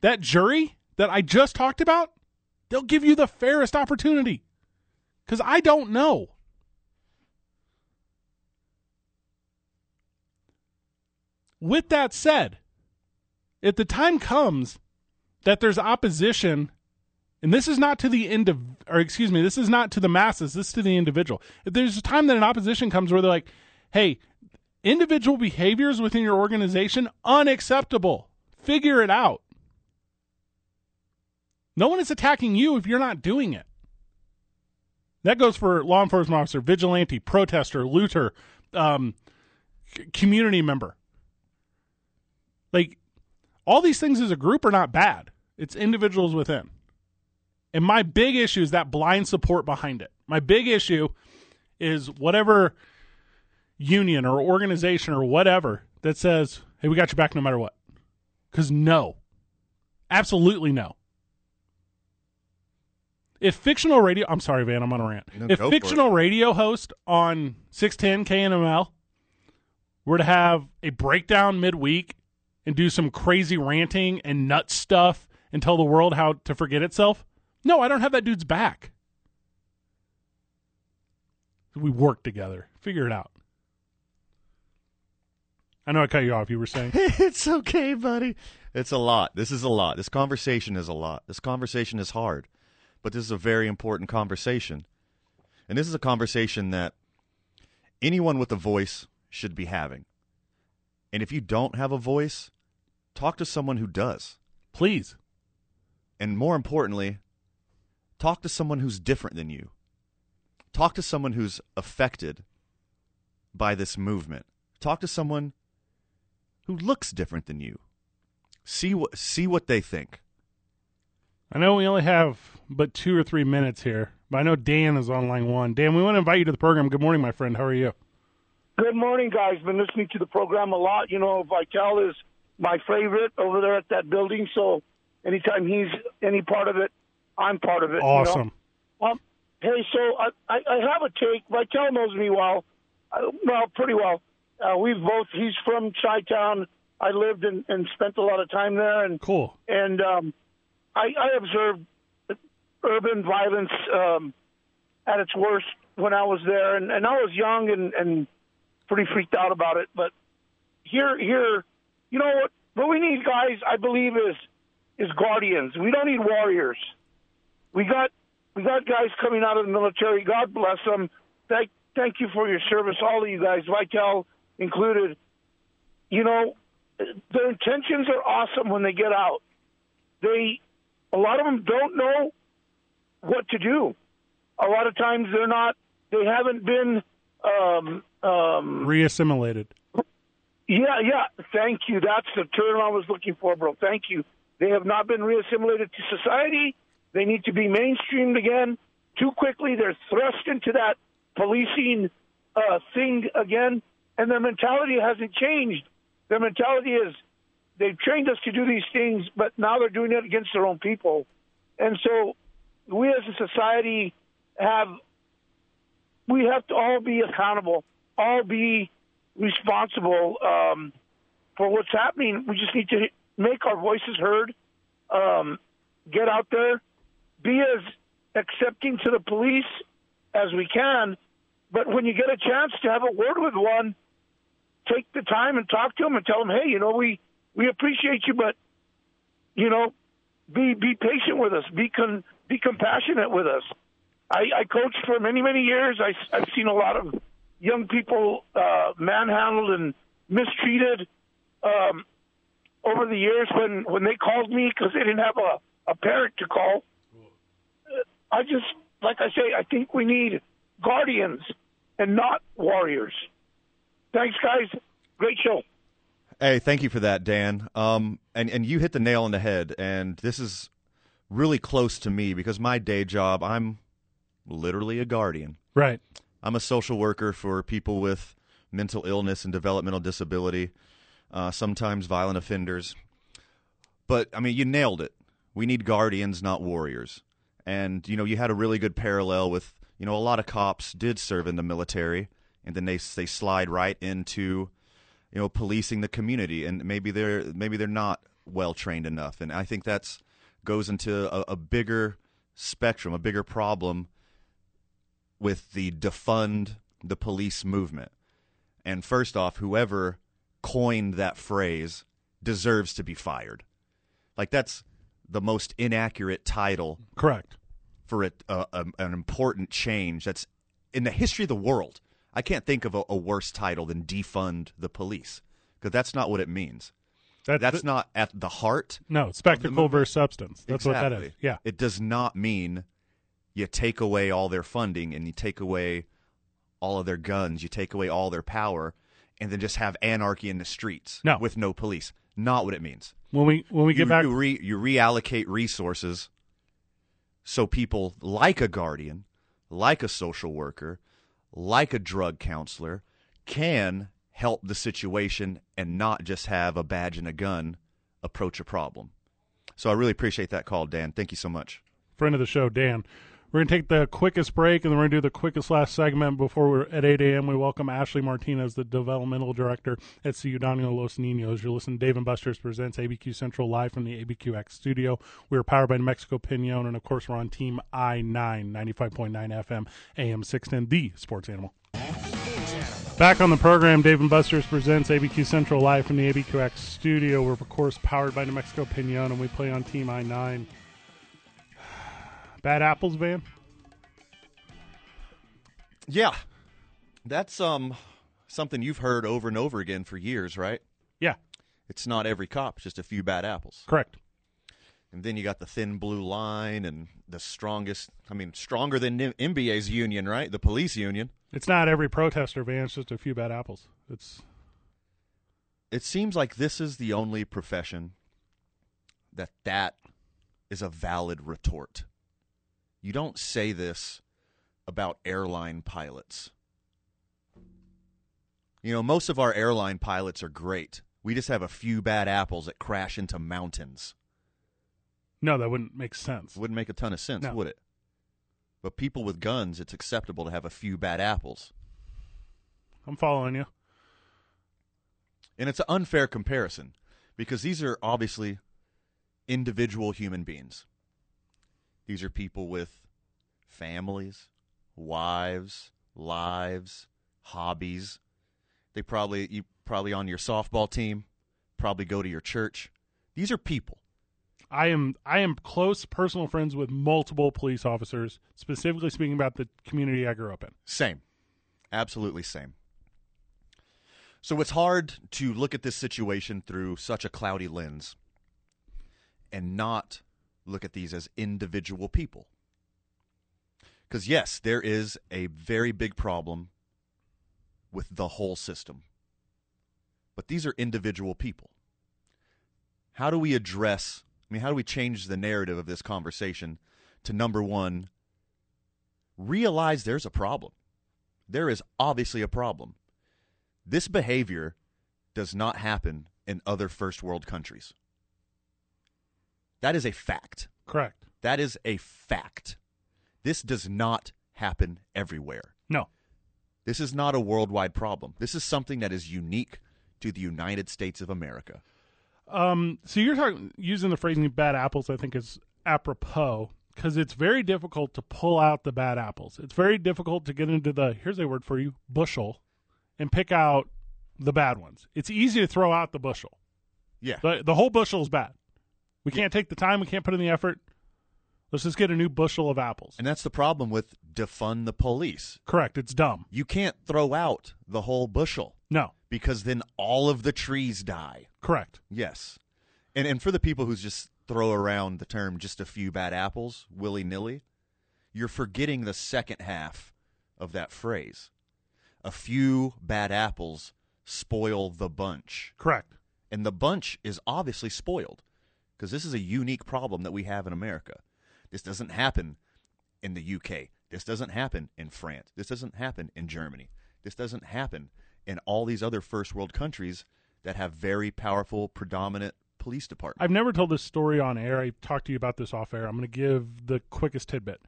that jury that I just talked about, they'll give you the fairest opportunity. Because I don't know. With that said, if the time comes that there's opposition, and this is not to the this is not to the masses, this is to the individual. If there's a time that an opposition comes where they're like, hey, Individual behaviors within your organization, unacceptable. Figure it out. No one is attacking you if you're not doing it. That goes for law enforcement officer, vigilante, protester, looter, community member. Like, all these things as a group are not bad. It's individuals within. And my big issue is that blind support behind it. My big issue is whatever union or organization or whatever that says, hey, we got your back no matter what. Because no. Absolutely no. If fictional radio... I'm sorry, Van, I'm on a rant. No, if fictional radio host on 610 KNML were to have a breakdown midweek and do some crazy ranting and nut stuff and tell the world how to forget itself, no, I don't have that dude's back. We work together. Figure it out. I know I cut you off. You were saying. It's okay, buddy. It's a lot. This is a lot. This conversation is a lot. This conversation is hard. But this is a very important conversation. And this is a conversation that anyone with a voice should be having. And if you don't have a voice, talk to someone who does. Please. And more importantly, talk to someone who's different than you. Talk to someone who's affected by this movement. Talk to someone who looks different than you. See what they think. I know we only have but 2 or 3 minutes here, but I know Dan is on line one. Dan, we want to invite you to the program. Good morning, my friend. How are you? Good morning, guys. Been listening to the program a lot. You know, Vital is my favorite over there at that building, so anytime he's any part of it, I'm part of it. Awesome. You know? Hey, so I have a take. Vital knows me well. Pretty well. He's from Chi-Town. I lived and spent a lot of time there. And, cool. And I observed urban violence at its worst when I was there. And I was young and pretty freaked out about it. But here, you know what we need, guys, I believe, is guardians. We don't need warriors. We got guys coming out of the military. God bless them. Thank you for your service, all of you guys, Vital included. You know, their intentions are awesome when they get out. A lot of them don't know what to do. A lot of times they haven't been reassimilated. Yeah. Thank you. That's the term I was looking for, bro. Thank you. They have not been reassimilated to society. They need to be mainstreamed again. Too quickly, they're thrust into that policing thing again, and their mentality hasn't changed. Their mentality is, they've trained us to do these things, but now they're doing it against their own people. And so we as a society have to all be accountable, all be responsible for what's happening. We just need to make our voices heard, get out there, be as accepting to the police as we can. But when you get a chance to have a word with one, take the time and talk to them and tell them, hey, you know, we appreciate you, but, you know, be patient with us. Be compassionate with us. I coached for many, many years. I've seen a lot of young people manhandled and mistreated over the years when they called me because they didn't have a parent to call. I just, like I say, I think we need guardians and not warriors. Thanks, guys. Great show. Hey, thank you for that, Dan. And you hit the nail on the head, and this is really close to me because my day job, I'm literally a guardian. Right. I'm a social worker for people with mental illness and developmental disability, sometimes violent offenders. But, I mean, you nailed it. We need guardians, not warriors. And, you know, you had a really good parallel with, you know, a lot of cops did serve in the military, and then they slide right into... you know, policing the community, and maybe they're not well trained enough, and I think that's goes into a bigger spectrum, a bigger problem with the defund the police movement. And first off, whoever coined that phrase deserves to be fired. Like, that's the most inaccurate title, correct, for an important change that's in the history of the world. I can't think of a worse title than defund the police, because that's not what it means. That's not at the heart. No, spectacle versus substance. That's exactly what that is. Yeah. It does not mean you take away all their funding and you take away all of their guns, you take away all their power, and then just have anarchy in the streets with no police. Not what it means. When we get back, you reallocate resources so people like a guardian, like a social worker, like a drug counselor can help the situation and not just have a badge and a gun approach a problem. So I really appreciate that call, Dan. Thank you so much. Friend of the show, Dan. We're going to take the quickest break, and then we're going to do the quickest last segment before we're at 8 a.m. We welcome Ashley Martinez, the Developmental Director at Cuidando los Niños. You're listening to Dave and Buster's Presents ABQ Central live from the ABQX studio. We are powered by New Mexico Piñon, and, of course, we're on Team I-9, 95.9 FM, AM 610, the sports animal. Back on the program, Dave and Buster's presents ABQ Central live from the ABQX studio. We're, of course, powered by New Mexico Piñon, and we play on Team I-9. Bad apples, Van? Yeah. That's something you've heard over and over again for years, right? Yeah. It's not every cop. It's just a few bad apples. Correct. And then you got the thin blue line and the strongest, I mean, stronger than NBA's union, right? The police union. It's not every protester, Van. It's just a few bad apples. It seems like this is the only profession that is a valid retort. You don't say this about airline pilots. You know, most of our airline pilots are great. We just have a few bad apples that crash into mountains. No, that wouldn't make sense. Wouldn't make a ton of sense, would it? But people with guns, it's acceptable to have a few bad apples. I'm following you. And it's an unfair comparison, because these are obviously individual human beings. These are people with families, wives, lives, hobbies. You're probably on your softball team, probably go to your church. These are people. I am close personal friends with multiple police officers, specifically speaking about the community I grew up in. Same. Absolutely same. So it's hard to look at this situation through such a cloudy lens and not look at these as individual people. Because, yes, there is a very big problem with the whole system. But these are individual people. How do we address, how do we change the narrative of this conversation to, number one, realize there's a problem. There is obviously a problem. This behavior does not happen in other first world countries. That is a fact. Correct. That is a fact. This does not happen everywhere. No. This is not a worldwide problem. This is something that is unique to the United States of America. So you're using the phrasing bad apples, I think, is apropos, because it's very difficult to pull out the bad apples. It's very difficult to get into the, here's a word for you, bushel, and pick out the bad ones. It's easy to throw out the bushel. Yeah. The whole bushel is bad. We can't take the time. We can't put in the effort. Let's just get a new bushel of apples. And that's the problem with defund the police. Correct. It's dumb. You can't throw out the whole bushel. No. Because then all of the trees die. Correct. Yes. And for the people who just throw around the term just a few bad apples willy-nilly, you're forgetting the second half of that phrase. A few bad apples spoil the bunch. Correct. And the bunch is obviously spoiled. Because this is a unique problem that we have in America. This doesn't happen in the UK. This doesn't happen in France. This doesn't happen in Germany. This doesn't happen in all these other first world countries that have very powerful, predominant police departments. I've never told this story on air. I talked to you about this off air. I'm going to give the quickest tidbit.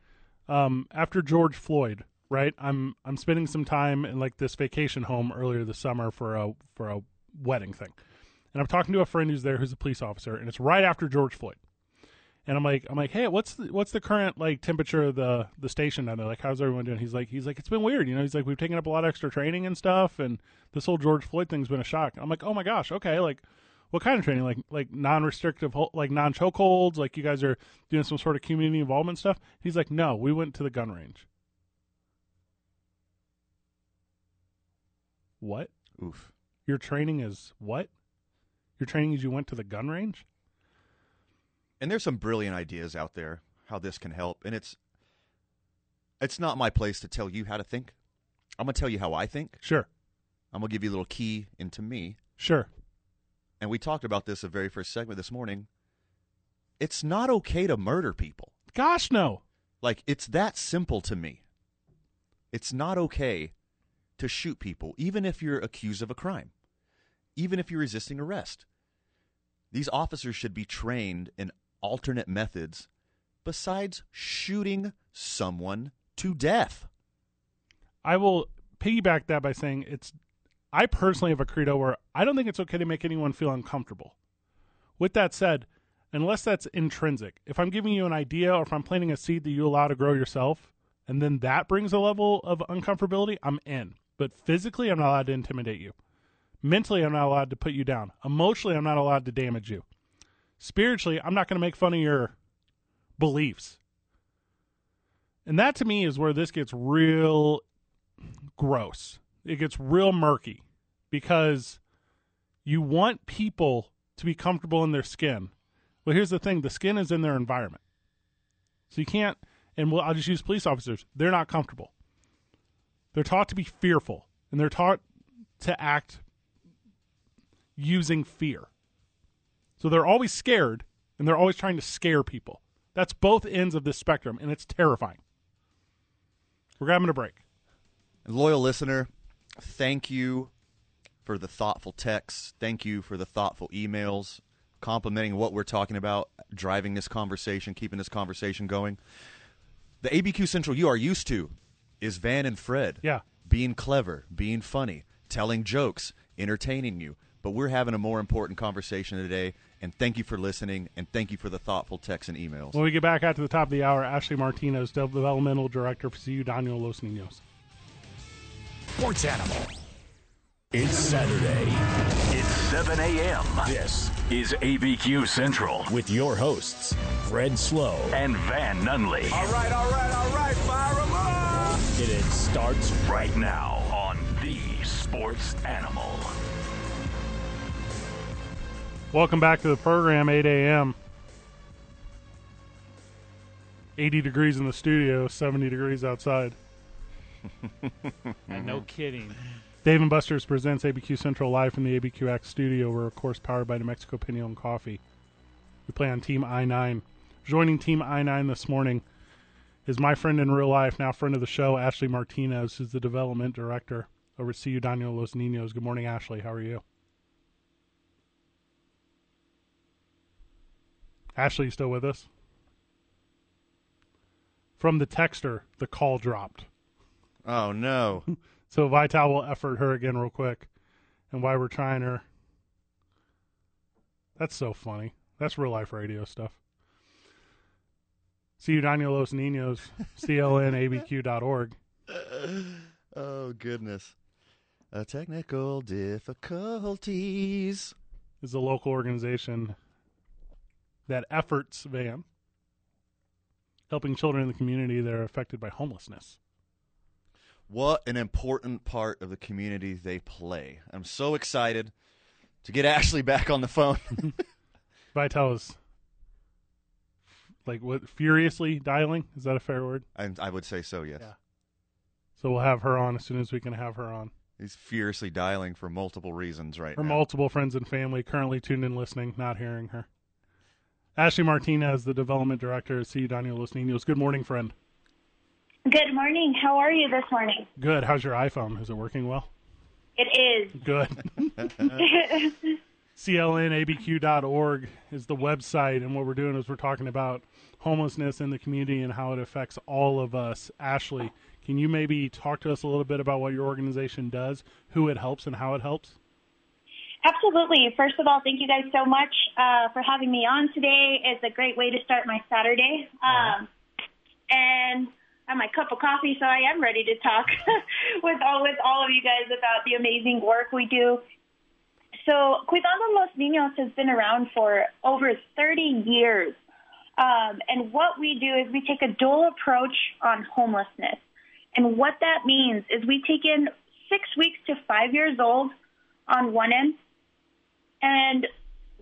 After George Floyd, right? I'm spending some time in like this vacation home earlier this summer for a wedding thing. And I'm talking to a friend who's there who's a police officer, and it's right after George Floyd. And I'm like, hey, what's the current like temperature of the station down there? Like, how's everyone doing? He's like, it's been weird, He's like, we've taken up a lot of extra training and stuff, and this whole George Floyd thing's been a shock. And I'm like, oh my gosh, okay, like, what kind of training? Like non-restrictive, like non-chokeholds. Like, you guys are doing some sort of community involvement stuff. He's like, no, we went to the gun range. What? Oof. Your training is what? Your training is you went to the gun range? And there's some brilliant ideas out there how this can help. And it's not my place to tell you how to think. I'm going to tell you how I think. Sure. I'm going to give you a little key into me. Sure. And we talked about this the very first segment this morning. It's not okay to murder people. Gosh, no. Like, it's that simple to me. It's not okay to shoot people, even if you're accused of a crime, even if you're resisting arrest. These officers should be trained in alternate methods besides shooting someone to death. I will piggyback that by saying I personally have a credo where I don't think it's okay to make anyone feel uncomfortable. With that said, unless that's intrinsic, if I'm giving you an idea or if I'm planting a seed that you allow to grow yourself, and then that brings a level of uncomfortability, I'm in. But physically, I'm not allowed to intimidate you. Mentally, I'm not allowed to put you down. Emotionally, I'm not allowed to damage you. Spiritually, I'm not going to make fun of your beliefs. And that, to me, is where this gets real gross. It gets real murky because you want people to be comfortable in their skin. Well, here's the thing. The skin is in their environment. So you can't, and I'll just use police officers. They're not comfortable. They're taught to be fearful, and they're taught to act using fear. So they're always scared, and they're always trying to scare people. That's both ends of this spectrum, and it's terrifying. We're grabbing a break. Loyal listener, thank you for the thoughtful texts. Thank you for the thoughtful emails, complimenting what we're talking about, driving this conversation, keeping this conversation going. The ABQ Central you are used to is Van and Fred. Yeah. Being clever, being funny, telling jokes, entertaining you. But we're having a more important conversation today, and thank you for listening, and thank you for the thoughtful texts and emails. When we get back after the top of the hour, Ashley Martinez, Developmental Director for Cuidando los Niños. Sports Animal. It's Saturday. It's 7 a.m. This is ABQ Central with your hosts, Fred Slow and Van Nunley. All right, fire them up! And it starts right now on The Sports Animal. Welcome back to the program, 8 a.m. 80 degrees in the studio, 70 degrees outside. No kidding. Dave and Buster's presents ABQ Central live from the ABQX studio. We're, of course, powered by New Mexico Piñon Coffee. We play on Team I-9. Joining Team I-9 this morning is my friend in real life, now friend of the show, Ashley Martinez, who's the Development Director over at Cuidando los Niños. Good morning, Ashley. How are you? Ashley, you still with us? From the texter, the call dropped. Oh, no. So Vital will effort her again real quick. And why we're trying her. That's so funny. That's real life radio stuff. Cuidando los Niños, clnabq.org. Oh, goodness. Technical difficulties. Is a local organization that efforts, Van, helping children in the community that are affected by homelessness. What an important part of the community they play. I'm so excited to get Ashley back on the phone. Vital is, like, what, furiously dialing? Is that a fair word? I would say so, yes. Yeah. So we'll have her on as soon as we can have her on. He's furiously dialing for multiple reasons right now. For multiple friends and family currently tuned in listening, not hearing her. Ashley Martinez, the Development Director at Cuidando los Niños. Good morning, friend. Good morning. How are you this morning? Good. How's your iPhone? Is it working well? It is. Good. clnabq.org is the website, and what we're doing is we're talking about homelessness in the community and how it affects all of us. Ashley, can you maybe talk to us a little bit about what your organization does, who it helps, and how it helps? Absolutely. First of all, thank you guys so much for having me on today. It's a great way to start my Saturday. And my cup of coffee, so I am ready to talk with all of you guys about the amazing work we do. So Cuidando los Niños has been around for over 30 years, and what we do is we take a dual approach on homelessness. And what that means is we take in 6 weeks to 5 years old on one end, and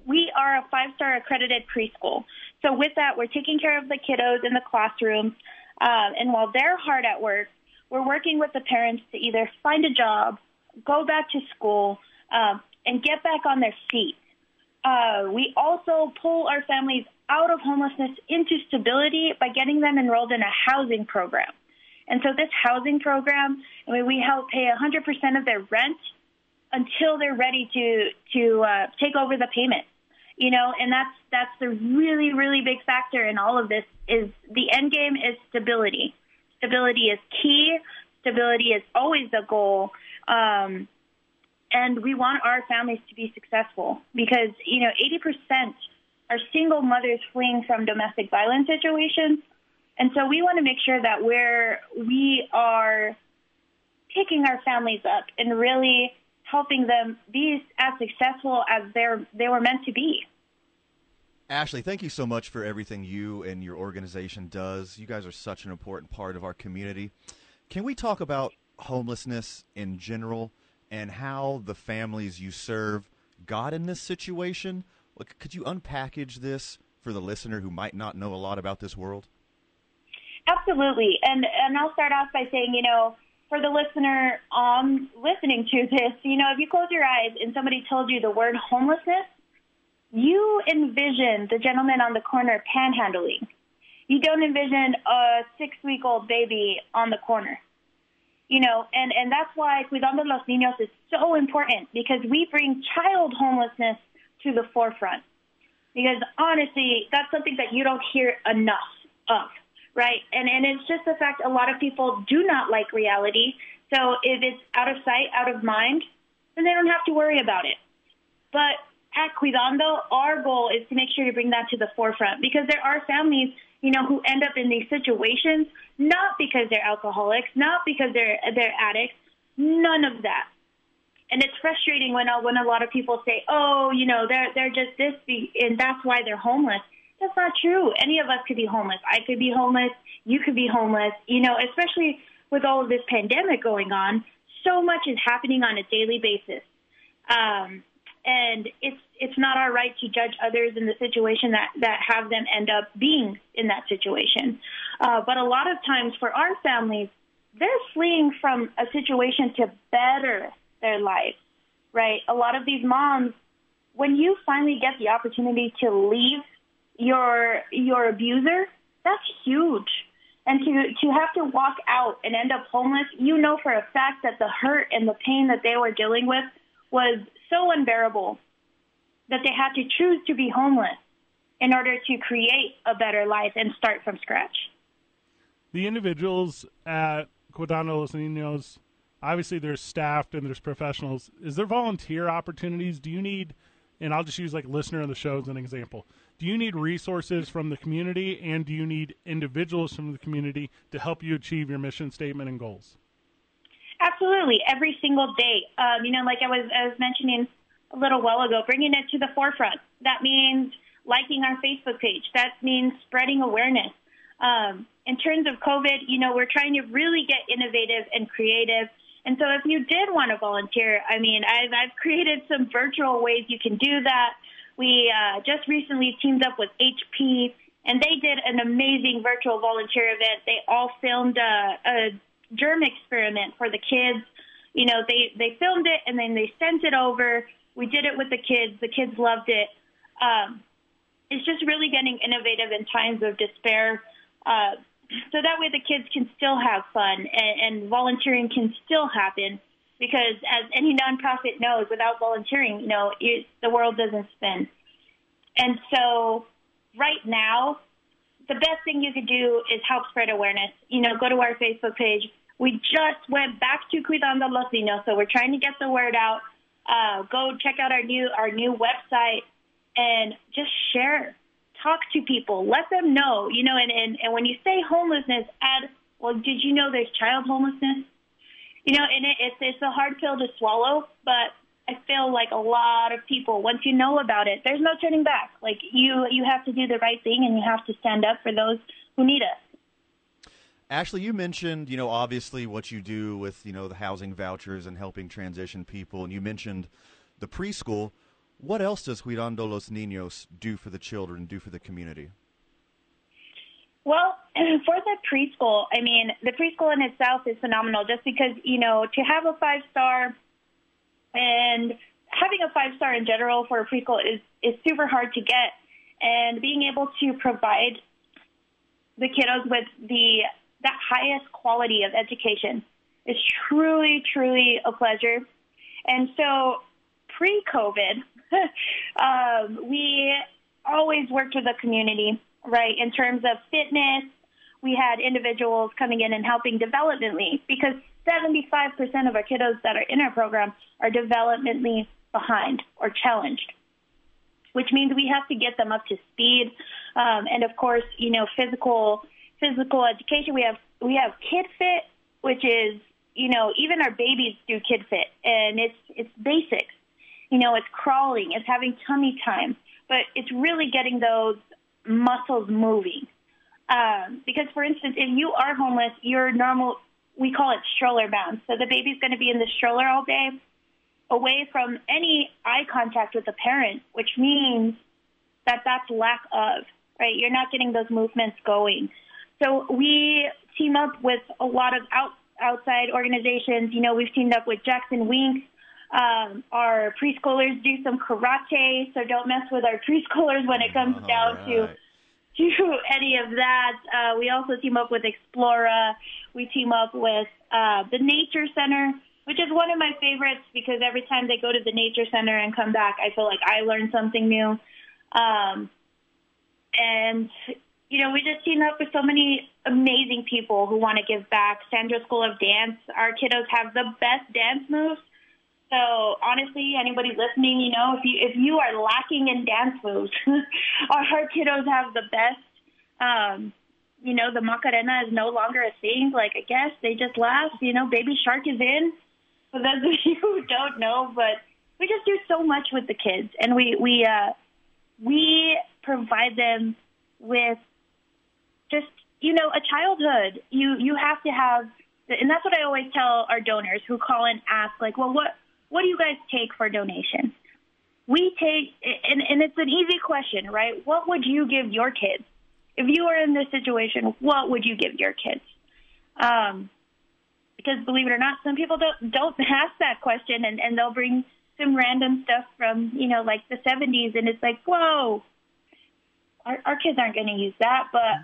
we are a five-star accredited preschool. So with that, we're taking care of the kiddos in the classroom, and while they're hard at work, we're working with the parents to either find a job, go back to school, and get back on their feet. We also pull our families out of homelessness into stability by getting them enrolled in a housing program. And so this housing program, I mean, we help pay 100% of their rent until they're ready to take over the payment. You know, and that's the really, really big factor in all of this is the end game is stability. Stability is key. Stability is always the goal. And we want our families to be successful because, you know, 80% are single mothers fleeing from domestic violence situations. And so we want to make sure that we are picking our families up and really helping them be as successful as they were meant to be. Ashley, thank you so much for everything you and your organization does. You guys are such an important part of our community. Can we talk about homelessness in general and how the families you serve got in this situation? Could you unpackage this for the listener who might not know a lot about this world? Absolutely. And I'll start off by saying, you know, for the listener listening to this, you know, if you close your eyes and somebody told you the word homelessness, you envision the gentleman on the corner panhandling. You don't envision a 6-week-old baby on the corner. You know, and that's why Cuidando los Niños is so important because we bring child homelessness to the forefront. Because honestly, that's something that you don't hear enough of. Right, and it's just the fact a lot of people do not like reality. So if it's out of sight, out of mind, then they don't have to worry about it. But at Cuidando, our goal is to make sure to bring that to the forefront because there are families, you know, who end up in these situations not because they're alcoholics, not because they're addicts, none of that. And it's frustrating when a lot of people say, oh, you know, they're just this, and that's why they're homeless. That's not true. Any of us could be homeless. I could be homeless. You could be homeless. You know, especially with all of this pandemic going on, so much is happening on a daily basis. And it's not our right to judge others in the situation that have them end up being in that situation. But a lot of times for our families, they're fleeing from a situation to better their lives, right? A lot of these moms, when you finally get the opportunity to leave your abuser, that's huge. And to have to walk out and end up homeless, you know for a fact that the hurt and the pain that they were dealing with was so unbearable that they had to choose to be homeless in order to create a better life and start from scratch. The individuals at Cuidando los Niños, obviously there's staff and there's professionals. Is there volunteer opportunities? Do you need, and I'll just use like listener of the show as an example, do you need resources from the community, and do you need individuals from the community to help you achieve your mission statement and goals? Absolutely, every single day. You know, like I was mentioning a little while ago, bringing it to the forefront. That means liking our Facebook page. That means spreading awareness. In terms of COVID, you know, we're trying to really get innovative and creative. And so if you did want to volunteer, I mean, I've created some virtual ways you can do that. We just recently teamed up with HP, and they did an amazing virtual volunteer event. They all filmed a germ experiment for the kids. You know, they filmed it, and then they sent it over. We did it with the kids. The kids loved it. It's just really getting innovative in times of despair. So that way the kids can still have fun, and volunteering can still happen. Because as any nonprofit knows, without volunteering, you know, the world doesn't spin. And so right now, the best thing you could do is help spread awareness. You know, go to our Facebook page. We just went back to Cuidando los Niños, so we're trying to get the word out. Go check out our new website and just share. Talk to people. Let them know, you know, and when you say homelessness, add, well, did you know there's child homelessness? You know, and it's a hard pill to swallow, but I feel like a lot of people, once you know about it, there's no turning back. Like, you have to do the right thing, and you have to stand up for those who need us. Ashley, you mentioned, obviously what you do with, the housing vouchers and helping transition people, and you mentioned the preschool. What else does Cuidando los Niños do for the children, do for the community? Well, for the preschool, the preschool in itself is phenomenal just because, to have a five-star and having a five-star in general for a preschool is super hard to get. And being able to provide the kiddos with the highest quality of education is truly, truly a pleasure. And so pre-COVID, we always worked with the community, right, in terms of fitness. We had individuals coming in and helping developmentally because 75% of our kiddos that are in our program are developmentally behind or challenged, which means we have to get them up to speed. And of course, physical education. We have Kid Fit, which is, even our babies do Kid Fit, and it's basics. It's crawling, it's having tummy time, but it's really getting those muscles moving. Because, for instance, if you are homeless, you're normal. We call it stroller bound. So the baby's going to be in the stroller all day, away from any eye contact with the parent, which means that that's lack of, right? You're not getting those movements going. So we team up with a lot of outside organizations. We've teamed up with Jackson Winks. Our preschoolers do some karate, so don't mess with our preschoolers when it comes down to any of that. We also team up with Explora. We team up with the Nature Center, which is one of my favorites because every time they go to the Nature Center and come back, I feel like I learned something new. We just team up with so many amazing people who want to give back. Sandra School of Dance, our kiddos have the best dance moves. So honestly, anybody listening, if you are lacking in dance moves, our kiddos have the best. The Macarena is no longer a thing. Like, I guess they just laugh, Baby Shark is in. For those of you who don't know, but we just do so much with the kids, and we provide them with just a childhood. You have to have, and that's what I always tell our donors who call and ask, like, well, what do you guys take for donations? We take, and it's an easy question, right? What would you give your kids? If you were in this situation, what would you give your kids? Because believe it or not, some people don't ask that question, and they'll bring some random stuff from, like the 70s, and it's like, whoa, our kids aren't going to use that. But,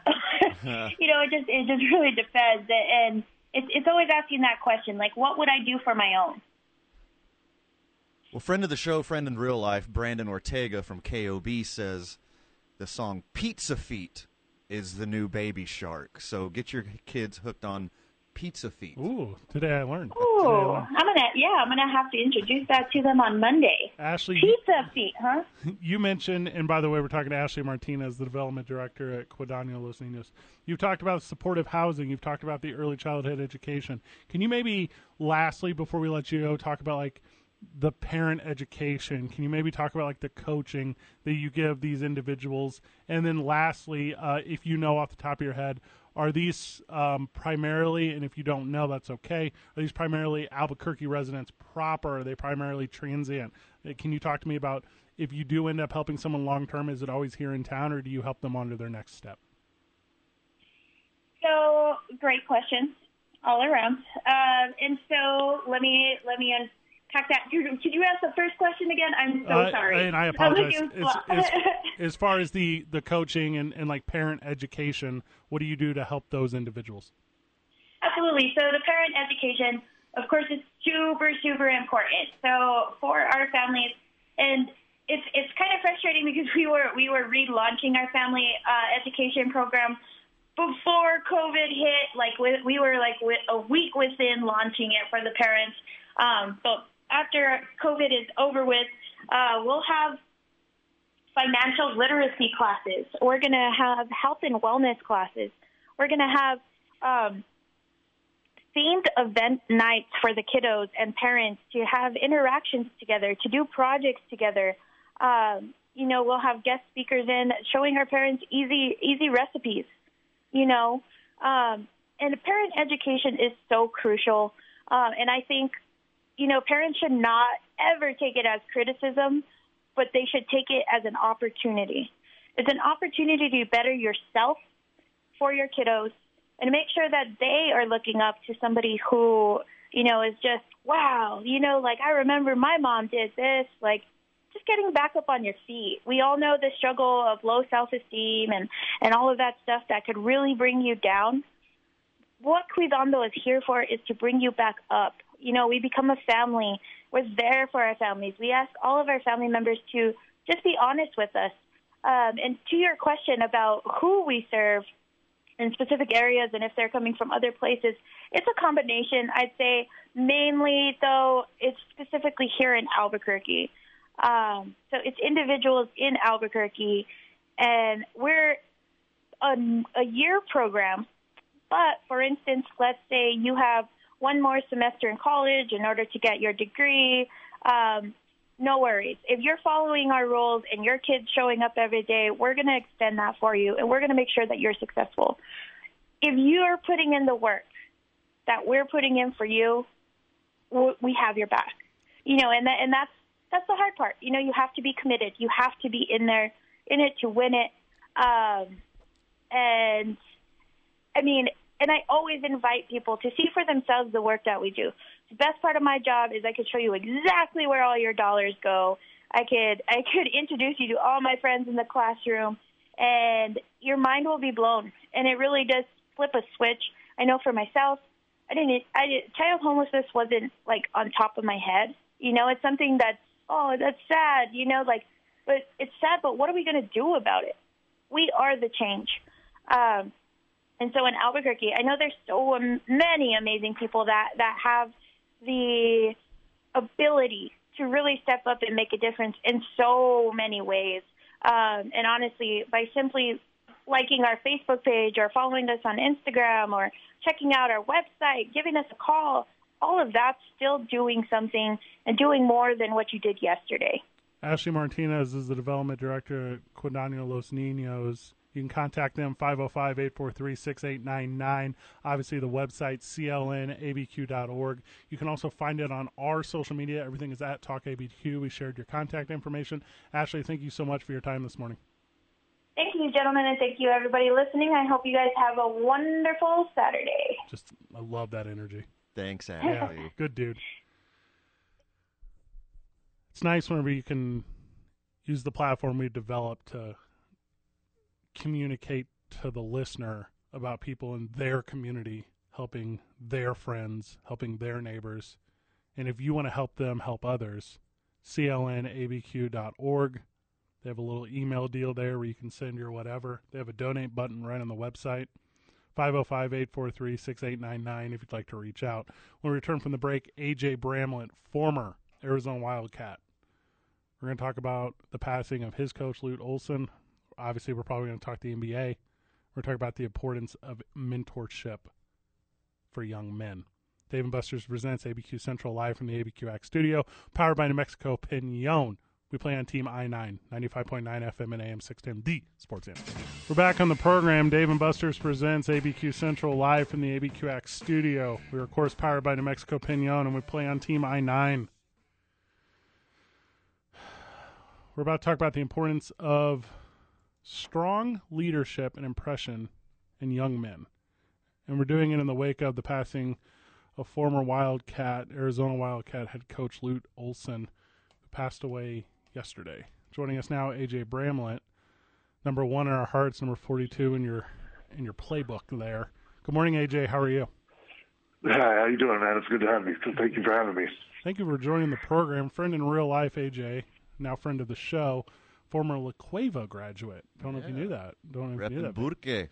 it just really depends. And it's always asking that question, like, what would I do for my own? Well, friend of the show, friend in real life, Brandon Ortega from KOB says the song Pizza Feet is the new Baby Shark. So get your kids hooked on Pizza Feet. Ooh, today I learned. Ooh, I'm gonna have to introduce that to them on Monday. Ashley, Pizza Feet, huh? You mentioned, and by the way, we're talking to Ashley Martinez, the development director at Cuidando los Niños. You've talked about supportive housing. You've talked about the early childhood education. Can you maybe, lastly, before we let you go, talk about the parent education? Can you maybe talk about the coaching that you give these individuals? And then lastly, if you know off the top of your head, are these primarily, and if you don't know, that's okay, are these primarily Albuquerque residents proper? Are they primarily transient? Can you talk to me about, if you do end up helping someone long-term, is it always here in town, or do you help them on to their next step? So, great questions all around. And so let me unpack that. Could you ask the first question again? I'm so sorry. And I apologize. As far as the coaching and parent education, what do you do to help those individuals? Absolutely. So the parent education, of course, is super, super important. So for our families, and it's kind of frustrating because we were relaunching our family education program before COVID hit. We were a week within launching it for the parents. But after COVID is over with, we'll have financial literacy classes. We're going to have health and wellness classes. We're going to have themed event nights for the kiddos and parents to have interactions together, to do projects together. We'll have guest speakers in showing our parents easy recipes. and parent education is so crucial. And I think, you know, parents should not ever take it as criticism, but they should take it as an opportunity. It's an opportunity to better yourself for your kiddos and make sure that they are looking up to somebody who, you know, is just, wow, you know, like, I remember my mom did this, like, just getting back up on your feet. We all know the struggle of low self-esteem and all of that stuff that could really bring you down. What Cuidando is here for is to bring you back up. You know, we become a family. We're there for our families. We ask all of our family members to just be honest with us. And to your question about who we serve in specific areas and if they're coming from other places, it's a combination. I'd say mainly, though, it's specifically here in Albuquerque. So it's individuals in Albuquerque, and we're a year program. But, for instance, let's say you have one more semester in college in order to get your degree, no worries. If you're following our rules and your kid's showing up every day, we're going to extend that for you, and we're going to make sure that you're successful. If you're putting in the work that we're putting in for you, we have your back. You know, and that's the hard part. You know, you have to be committed. You have to be in there, in it to win it. And, I mean, and I always invite people to see for themselves the work that we do. The best part of my job is I could show you exactly where all your dollars go. I could introduce you to all my friends in the classroom, and your mind will be blown. And it really does flip a switch. I know for myself, child homelessness wasn't, like, on top of my head. You know, it's something that's, oh, that's sad, you know, like, but it's sad, but what are we going to do about it? We are the change. And so in Albuquerque, I know there's so many amazing people that have the ability to really step up and make a difference in so many ways. And honestly, by simply liking our Facebook page or following us on Instagram or checking out our website, giving us a call, all of that's still doing something and doing more than what you did yesterday. Ashley Martinez is the Development Director at Cuidando los Niños. You can contact them, 505-843-6899. Obviously, the website, clnabq.org. You can also find it on our social media. Everything is at TalkABQ. We shared your contact information. Ashley, thank you so much for your time this morning. Thank you, gentlemen, and thank you, everybody listening. I hope you guys have a wonderful Saturday. Just, I love that energy. Thanks, Ashley. Yeah, good dude. It's nice whenever you can use the platform we've developed to communicate to the listener about people in their community, helping their friends, helping their neighbors. And if you want to help them help others, clnabq.org. They have a little email deal there where you can send your whatever. They have a donate button right on the website. 505-843-6899 if you'd like to reach out. When we return from the break, AJ Bramlett, former Arizona Wildcat. We're going to talk about the passing of his coach, Lute Olson. Obviously, we're probably going to talk the NBA. We're talking about the importance of mentorship for young men. Dave and Buster's presents ABQ Central live from the ABQX studio, powered by New Mexico Piñon. We play on Team I-9, 95.9 FM and AM 610, the sports channel. We're back on the program. Dave and Buster's presents ABQ Central live from the ABQX studio. We're, of course, powered by New Mexico Piñon, and we play on Team I-9. We're about to talk about the importance of strong leadership and impression in young men. And we're doing it in the wake of the passing of former Wildcat, Arizona Wildcat head coach Lute Olson, who passed away yesterday. Joining us now, AJ Bramlett, number one in our hearts, number 42 in your playbook there. Good morning, AJ. How are you? Hi, how you doing, man? It's good to have you. So thank you for having me. Thank you for joining the program. Friend in real life, AJ, now friend of the show. Former La Cueva graduate. Don't know if you knew that. Don't know if you knew that. Burke.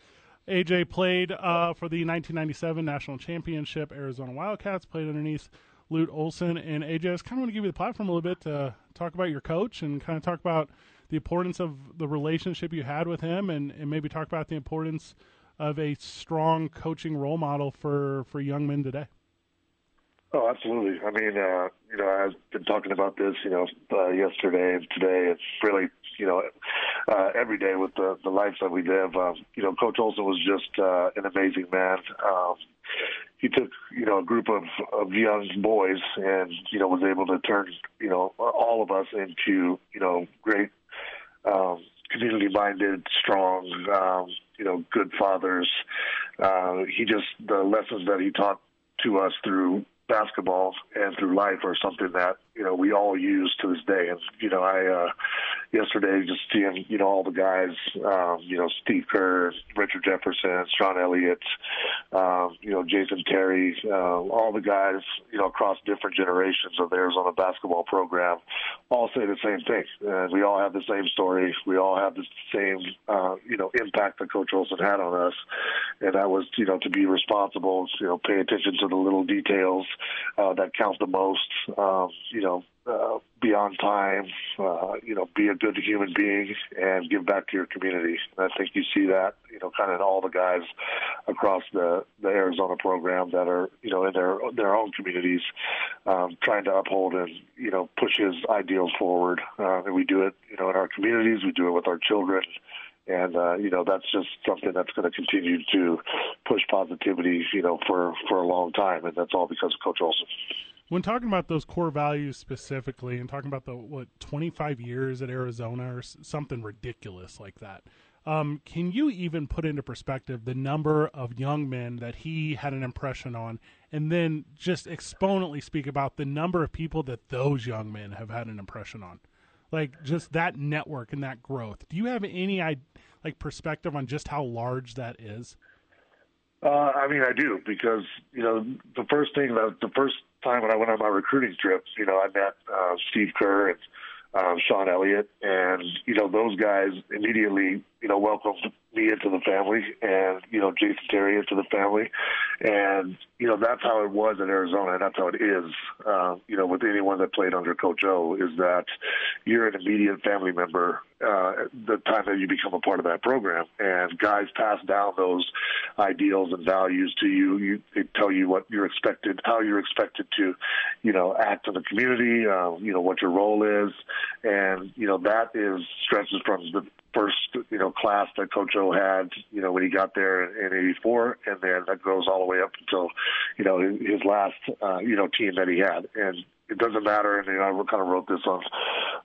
AJ played for the 1997 National Championship Arizona Wildcats, played underneath Lute Olson. And AJ, I just kind of want to give you the platform a little bit to talk about your coach and kind of talk about the importance of the relationship you had with him and maybe talk about the importance of a strong coaching role model for young men today. Oh, absolutely. I mean, you know, I've been talking about this, you know, yesterday and today. It's really, you know, every day with the life that we live. You know, Coach Olson was just an amazing man. He took, you know, a group of young boys and, you know, was able to turn, you know, all of us into, you know, great community-minded, strong, you know, good fathers. He just, the lessons that he taught to us through basketball and through life are something that, you know, we all use to this day. And, you know, I yesterday just seeing, you know, all the guys, you know, Steve Kerr, Richard Jefferson, Sean Elliott, you know, Jason Terry, all the guys, you know, across different generations of the Arizona basketball program all say the same thing. And we all have the same story. We all have the same, you know, impact that Coach Olson had on us. And that was, you know, to be responsible, you know, pay attention to the little details that count the most, you know, be on time, you know, be a good human being and give back to your community. And I think you see that, you know, kind of in all the guys across the Arizona program that are, you know, in their own communities trying to uphold and, you know, push his ideals forward. And we do it, you know, in our communities. We do it with our children. And, you know, that's just something that's going to continue to push positivity, you know, for a long time. And that's all because of Coach Olson. When talking about those core values specifically and talking about the, 25 years at Arizona or something ridiculous like that, can you even put into perspective the number of young men that he had an impression on, and then just exponentially speak about the number of people that those young men have had an impression on? Like, just that network and that growth. Do you have any, like, perspective on just how large that is? I mean, I do, because, you know, the first thing, the first time when I went on my recruiting trips, you know, I met Steve Kerr and Sean Elliott, and, you know, those guys immediately, you know, welcomed me into the family, and, you know, Jason Terry into the family. And, you know, that's how it was in Arizona, and that's how it is, you know, with anyone that played under Coach O, is that you're an immediate family member the time that you become a part of that program. And guys pass down those ideals and values to you. They tell you what you're expected, how you're expected to, you know, act in the community, you know, what your role is. And, you know, that is stretches from the first, you know, class that Coach O had, you know, when he got there in 84, and then that goes all the way up until, you know, his last, you know, team that he had. And it doesn't matter, and, you know, I kind of wrote this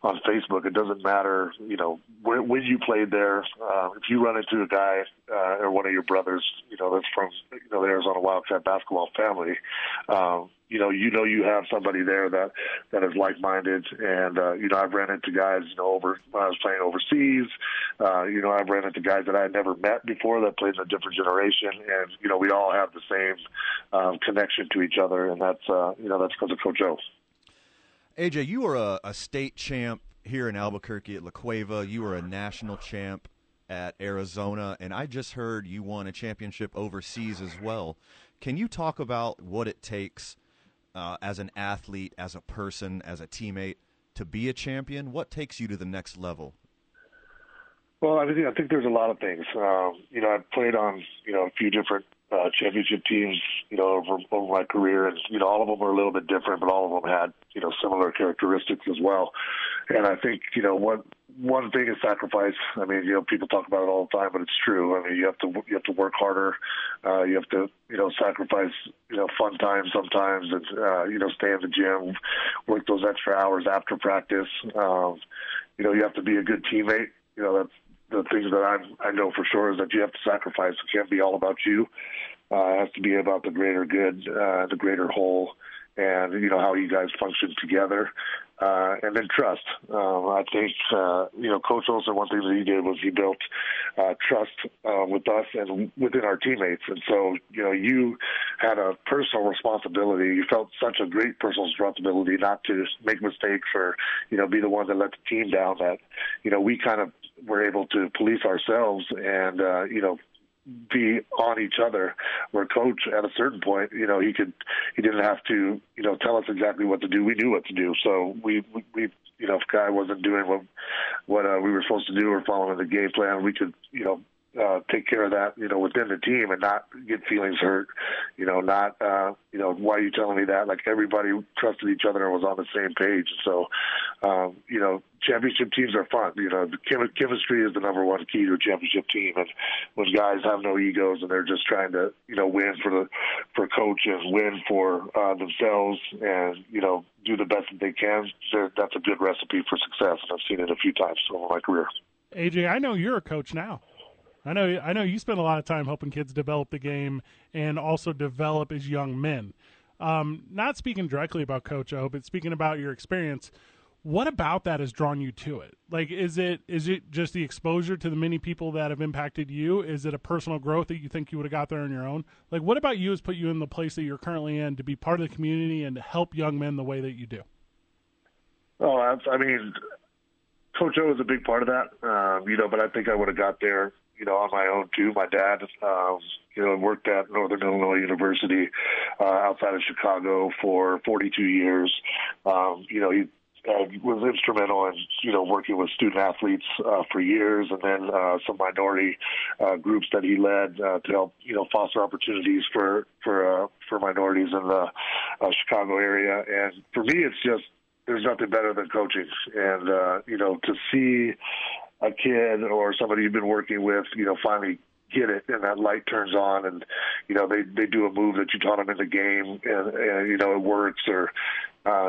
on Facebook, it doesn't matter, you know, when you played there, if you run into a guy or one of your brothers, you know, that's from, you know, the Arizona Wildcat basketball family, you know you have somebody there that is like-minded. And, you know, I've ran into guys, you know, when I was playing overseas. You know, I've ran into guys that I had never met before that played in a different generation. And, you know, we all have the same connection to each other. And that's, you know, that's because of Coach O. AJ, you were a state champ here in Albuquerque at La Cueva. You were a national champ at Arizona. And I just heard you won a championship overseas as well. Can you talk about what it takes as an athlete, as a person, as a teammate, to be a champion? What takes you to the next level? Well, I think there's a lot of things. You know, I've played on, you know, a few different championship teams, you know, over my career, and, you know, all of them were a little bit different, but all of them had, you know, similar characteristics as well. And I think, you know, one thing is sacrifice. I mean, you know, people talk about it all the time, but it's true. I mean, you have to work harder. You have to, you know, sacrifice, you know, fun times sometimes, and you know, stay in the gym, work those extra hours after practice. You know, you have to be a good teammate. You know, that's the things that I know for sure is that you have to sacrifice. It can't be all about you. It has to be about the greater good, the greater whole, and, you know, how you guys function together. And then trust. I think, you know, Coach Olson, one thing that he did was he built trust with us and within our teammates. And so, you know, you had a personal responsibility. You felt such a great personal responsibility not to make mistakes or, you know, be the one that let the team down, that, you know, we kind of were able to police ourselves and, you know, be on each other, where Coach at a certain point, you know, he didn't have to, you know, tell us exactly what to do. We knew what to do. So we you know, if guy wasn't doing what we were supposed to do or following the game plan, we could, you know, take care of that, you know, within the team and not get feelings hurt, you know, not, you know, why are you telling me that? Like, everybody trusted each other and was on the same page. So you know, championship teams are fun. You know, chemistry is the number one key to a championship team. And when guys have no egos and they're just trying to, you know, win for coaches, win for themselves, and, you know, do the best that they can, that's a good recipe for success. And I've seen it a few times over my career. AJ, I know you're a coach now. I know you spend a lot of time helping kids develop the game and also develop as young men. Not speaking directly about Coach O, but speaking about your experience, what about that has drawn you to it? Like, is it just the exposure to the many people that have impacted you? Is it a personal growth that you think you would have got there on your own? Like, what about you has put you in the place that you're currently in to be part of the community and to help young men the way that you do? Oh, I mean, Coach O is a big part of that, you know, but I think I would have got there, you know, on my own too. My dad, you know, worked at Northern Illinois University outside of Chicago for 42 years. You know, he was instrumental in, you know, working with student athletes for years, and then some minority groups that he led to help, you know, foster opportunities for minorities in the Chicago area. And for me, it's just, there's nothing better than coaching. And, you know, to see a kid or somebody you've been working with, you know, finally get it and that light turns on, and, you know, they do a move that you taught them in the game and you know, it works, or,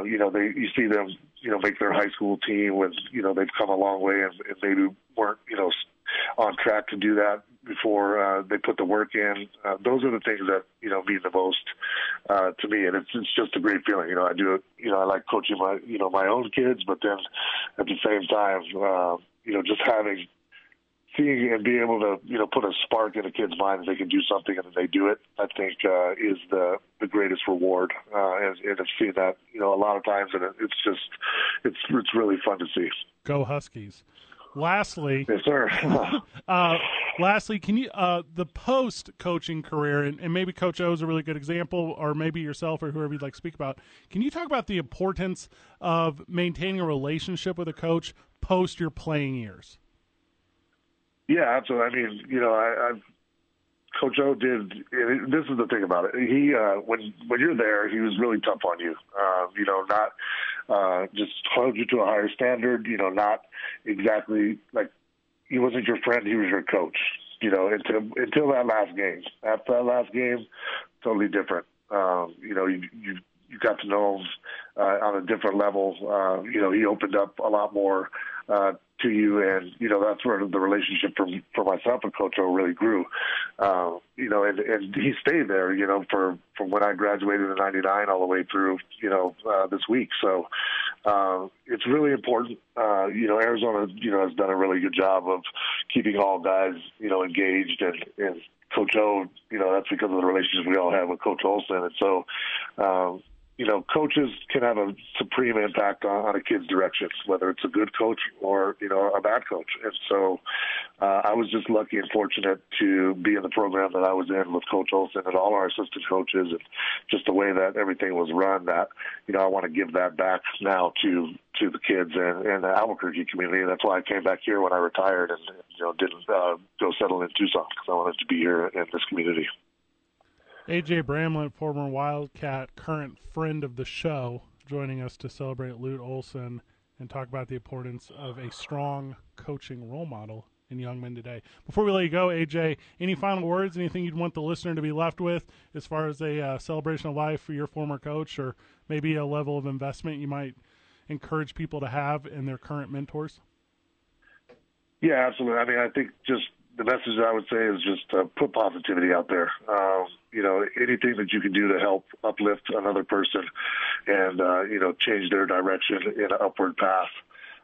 you know, you see them, you know, make their high school team with, you know, they've come a long way and maybe weren't, you know, on track to do that before they put the work in. Those are the things that, you know, mean the most to me, and it's just a great feeling. You know, I do it, you know, I like coaching my, you know, my own kids, but then at the same time, you know, just seeing and being able to, you know, put a spark in a kid's mind that they can do something and then they do it, I think is the greatest reward. And I've seen that, you know, a lot of times, and it's really fun to see. Go Huskies. Lastly, yes, sir. Lastly, can you the post-coaching career, and maybe Coach O is a really good example, or maybe yourself or whoever you'd like to speak about, can you talk about the importance of maintaining a relationship with a coach post your playing years? Yeah, absolutely. I mean, you know, Coach O did. This is the thing about it. He when you're there, he was really tough on you. You know, not just held you to a higher standard. You know, not exactly like he wasn't your friend. He was your coach. You know, until that last game. After that last game, totally different. You know, you got to know him on a different level. You know, he opened up a lot more to you, and, you know, that's where the relationship for myself and Coach O really grew. You know, and he stayed there, you know, from when I graduated in 99 all the way through, you know, this week. So it's really important. You know, Arizona, you know, has done a really good job of keeping all guys, you know, engaged, and Coach O, you know, that's because of the relationship we all have with Coach Olson. And so, you know, coaches can have a supreme impact on a kid's direction, whether it's a good coach or, you know, a bad coach. And so I was just lucky and fortunate to be in the program that I was in with Coach Olson and all our assistant coaches, and just the way that everything was run, that, you know, I want to give that back now to the kids and the Albuquerque community. And that's why I came back here when I retired, and, you know, didn't go settle in Tucson, because I wanted to be here in this community. AJ Bramlett, former Wildcat, current friend of the show, joining us to celebrate Lute Olson and talk about the importance of a strong coaching role model in young men today. Before we let you go, AJ, any final words, anything you'd want the listener to be left with as far as a celebration of life for your former coach, or maybe a level of investment you might encourage people to have in their current mentors? Yeah, absolutely. I mean, I think just the message I would say is just put positivity out there. You know, anything that you can do to help uplift another person and, you know, change their direction in an upward path,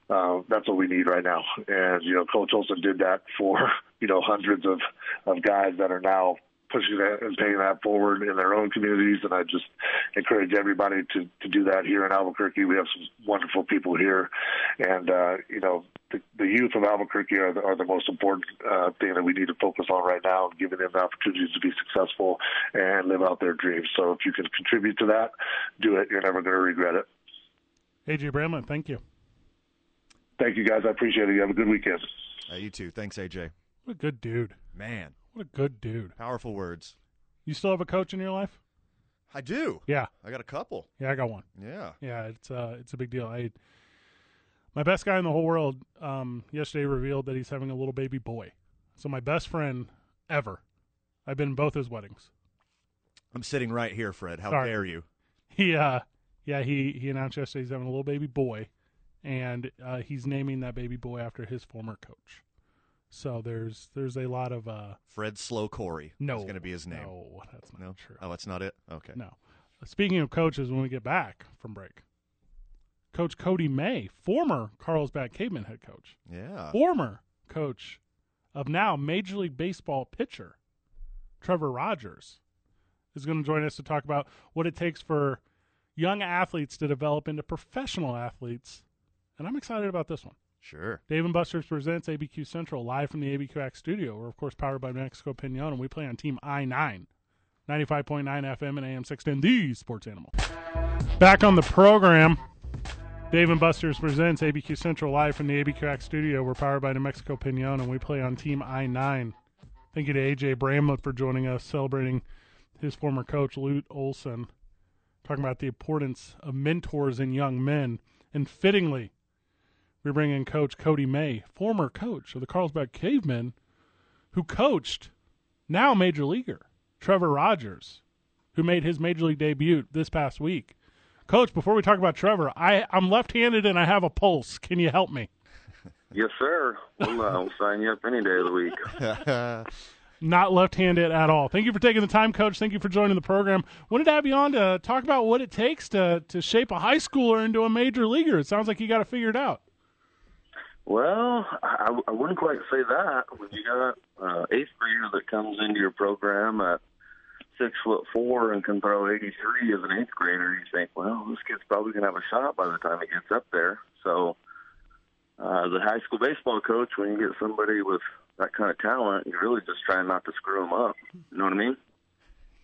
that's what we need right now. And, you know, Coach Olson did that for, you know, hundreds of guys that are now pushing that and paying that forward in their own communities. And I just encourage everybody to do that here in Albuquerque. We have some wonderful people here. And, you know, the youth of Albuquerque are the most important thing that we need to focus on right now, and giving them the opportunities to be successful and live out their dreams. So if you can contribute to that, do it. You're never going to regret it. AJ Bramlett, thank you. Thank you, guys. I appreciate it. You have a good weekend. You too. Thanks, AJ. What a good dude. Man. What a good dude. Powerful words. You still have a coach in your life? I do. Yeah. I got a couple. Yeah, I got one. Yeah. Yeah, it's a big deal. I My best guy in the whole world yesterday revealed that he's having a little baby boy. So my best friend ever. I've been in both his weddings. I'm sitting right here, Fred. How dare you? He announced yesterday he's having a little baby boy, and he's naming that baby boy after his former coach. So there's a lot of Fred Slow Corey. No, is going to be his name. No, that's not true. Oh, that's not it. Okay. No. Speaking of coaches, when we get back from break, Coach Cody May, former Carlsbad Cavemen head coach. Yeah. Former coach of now Major League Baseball pitcher Trevor Rogers is going to join us to talk about what it takes for young athletes to develop into professional athletes. And I'm excited about this one. Sure. Dave and Buster's presents ABQ Central live from the ABQX studio. We're, of course, powered by New Mexico Piñon, and we play on Team I-9, 95.9 FM and AM 610, the sports animal. Back on the program, Dave and Buster's presents ABQ Central live from the ABQX studio. We're powered by New Mexico Piñon, and we play on Team I-9. Thank you to AJ Bramlett for joining us, celebrating his former coach, Lute Olson, talking about the importance of mentors in young men. And fittingly, we bring in Coach Cody May, former coach of the Carlsbad Cavemen, who coached now Major Leaguer Trevor Rogers, who made his Major League debut this past week. Coach, before we talk about Trevor, I'm left-handed and I have a pulse. Can you help me? Yes, sir. We'll sign you up any day of the week. Not left-handed at all. Thank you for taking the time, Coach. Thank you for joining the program. Wanted to have you on to talk about what it takes to shape a high schooler into a Major Leaguer. It sounds like you got it figured out. Well, I wouldn't quite say that. When you got an eighth grader that comes into your program at 6'4" and can throw 83 as an eighth grader, you think, well, this kid's probably going to have a shot by the time he gets up there. So, as a high school baseball coach, when you get somebody with that kind of talent, you're really just trying not to screw them up. You know what I mean?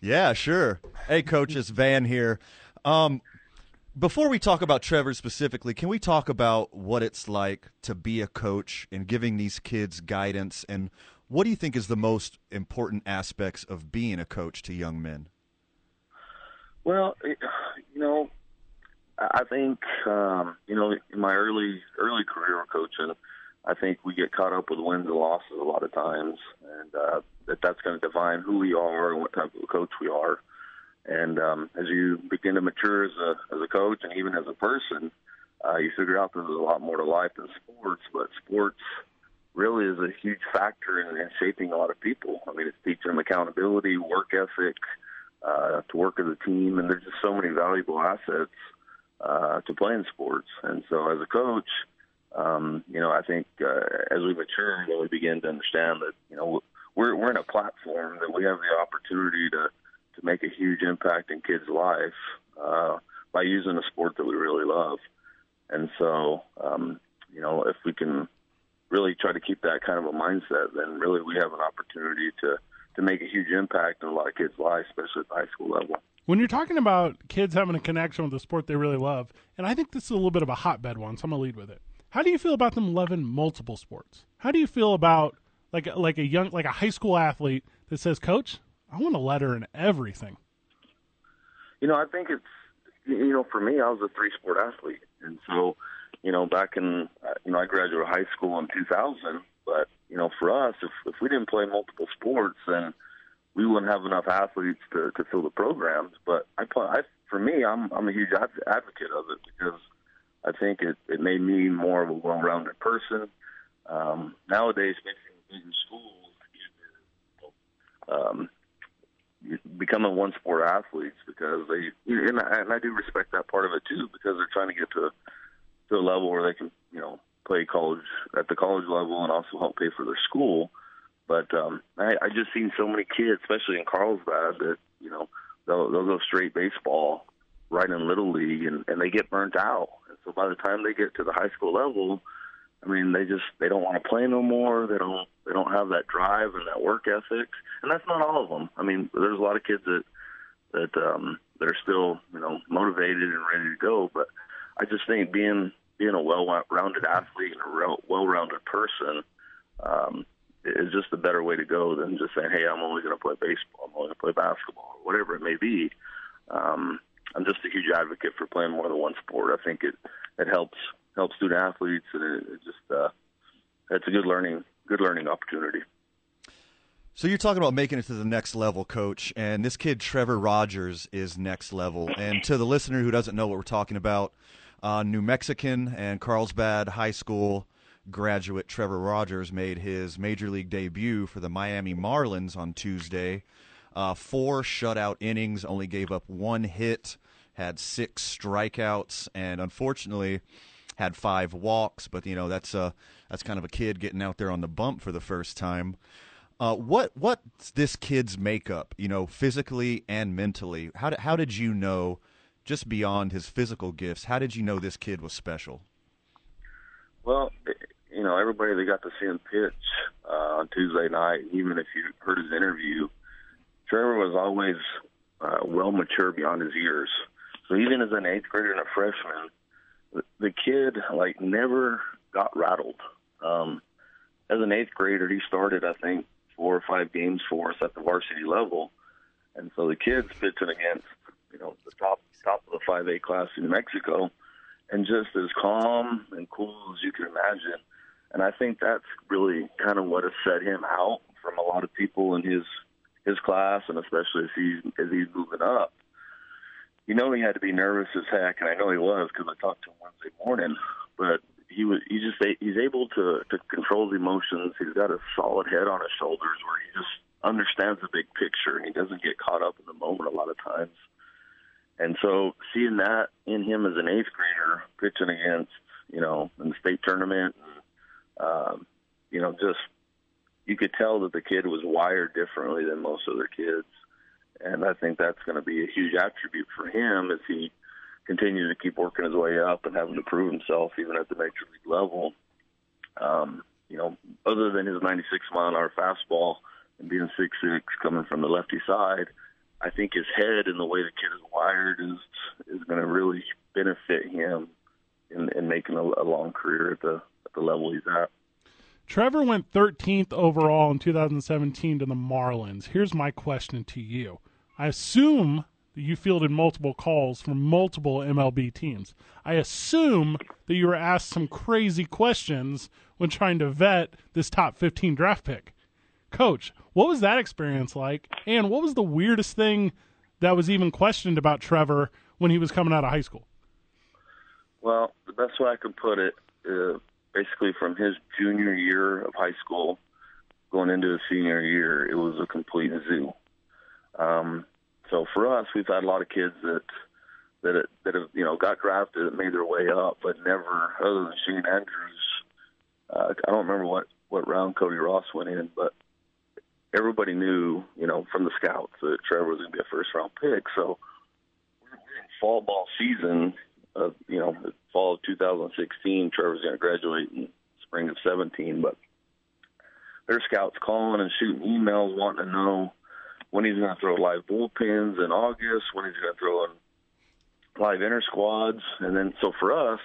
Yeah, sure. Hey, Coach, it's Van here. Before we talk about Trevor specifically, can we talk about what it's like to be a coach and giving these kids guidance? And what do you think is the most important aspects of being a coach to young men? Well, I think, in my early career coaching, I think we get caught up with wins and losses a lot of times, and that's going to define who we are and what type of coach we are. And as you begin to mature as a coach and even as a person, you figure out there's a lot more to life than sports. But sports really is a huge factor in shaping a lot of people. I mean, it's teaching them accountability, work ethic, to work as a team, and there's just so many valuable assets to playing sports. And so as a coach, I think as we mature, we begin to understand that, we're in a platform that we have the opportunity to make a huge impact in kids' life by using a sport that we really love. And so, if we can really try to keep that kind of a mindset, then really we have an opportunity to make a huge impact in a lot of kids' lives, especially at the high school level. When you're talking about kids having a connection with a sport they really love, and I think this is a little bit of a hotbed one, so I'm going to lead with it. How do you feel about them loving multiple sports? How do you feel about like a high school athlete that says, Coach, I want a letter in everything? I think it's, for me, I was a 3-sport athlete. And so, back in, I graduated high school in 2000. But, for us, if we didn't play multiple sports, then we wouldn't have enough athletes to fill the programs. But I'm a huge advocate of it because I think it made me more of a well-rounded person. Nowadays, in schools, becoming one-sport athletes because and I do respect that part of it too, because they're trying to get to a level where they can, play college at the college level and also help pay for their school. But I just seen so many kids, especially in Carlsbad, that they'll go straight baseball right in Little League, and they get burnt out. And so by the time they get to the high school level, I mean, they don't want to play no more. They don't have that drive and that work ethic. And that's not all of them. I mean, there's a lot of kids that are still, motivated and ready to go. But I just think being a well-rounded athlete and a well-rounded person is just a better way to go than just saying, hey, I'm only going to play baseball, I'm only going to play basketball, or whatever it may be. I'm just a huge advocate for playing more than one sport. I think it helps help student athletes, and it just it's a good learning opportunity. So you're talking about making it to the next level, Coach, and this kid Trevor Rogers is next level. And to the listener who doesn't know what we're talking about, New Mexican and Carlsbad High School graduate Trevor Rogers made his Major League debut for the Miami Marlins on Tuesday. 4 shutout innings, only gave up 1 hit, had 6 strikeouts, and unfortunately had 5 walks. But, you know, that's kind of a kid getting out there on the bump for the first time. What's this kid's makeup, you know, physically and mentally? How did you know, just beyond his physical gifts, how did you know this kid was special? Well, you know, everybody that got to see him pitch on Tuesday night, even if you heard his interview, Trevor was always well mature beyond his years. So even as an 8th grader and a freshman, the kid, like, never got rattled. As an 8th grader, he started, I think, 4 or 5 games for us at the varsity level, and so the kid's pitching against, you know, the top of the 5A class in New Mexico, and just as calm and cool as you can imagine. And I think that's really kind of what has set him out from a lot of people in his class, and especially as he's moving up. You know, he had to be nervous as heck, and I know he was because I talked to him Wednesday morning, but he's able to control his emotions. He's got a solid head on his shoulders where he just understands the big picture, and he doesn't get caught up in the moment a lot of times. And so seeing that in him as an 8th grader pitching against, you know, in the state tournament, you know, just you could tell that the kid was wired differently than most other kids. And I think that's going to be a huge attribute for him as he continue to keep working his way up and having to prove himself even at the major league level. You know, other than his 96-mile-an-hour fastball and being 6'6", coming from the lefty side, I think his head and the way the kid is wired is going to really benefit him in making a long career at the level he's at. Trevor went 13th overall in 2017 to the Marlins. Here's my question to you. I assume you fielded multiple calls from multiple MLB teams. I assume that you were asked some crazy questions when trying to vet this top 15 draft pick. Coach, what was that experience like? And what was the weirdest thing that was even questioned about Trevor when he was coming out of high school? Well, the best way I can put it, basically from his junior year of high school going into his senior year, it was a complete zoo. So for us, we've had a lot of kids that have, you know, got drafted and made their way up, but never, other than Shane Andrews, I don't remember what round Cody Ross went in, but everybody knew, you know, from the scouts that Trevor was going to be a first-round pick. So we're in fall ball season of, you know, fall of 2016, Trevor's going to graduate in spring of 17, but there's scouts calling and shooting emails wanting to know when he's going to throw live bullpens in August, when he's going to throw in live inter squads. And then, so for us,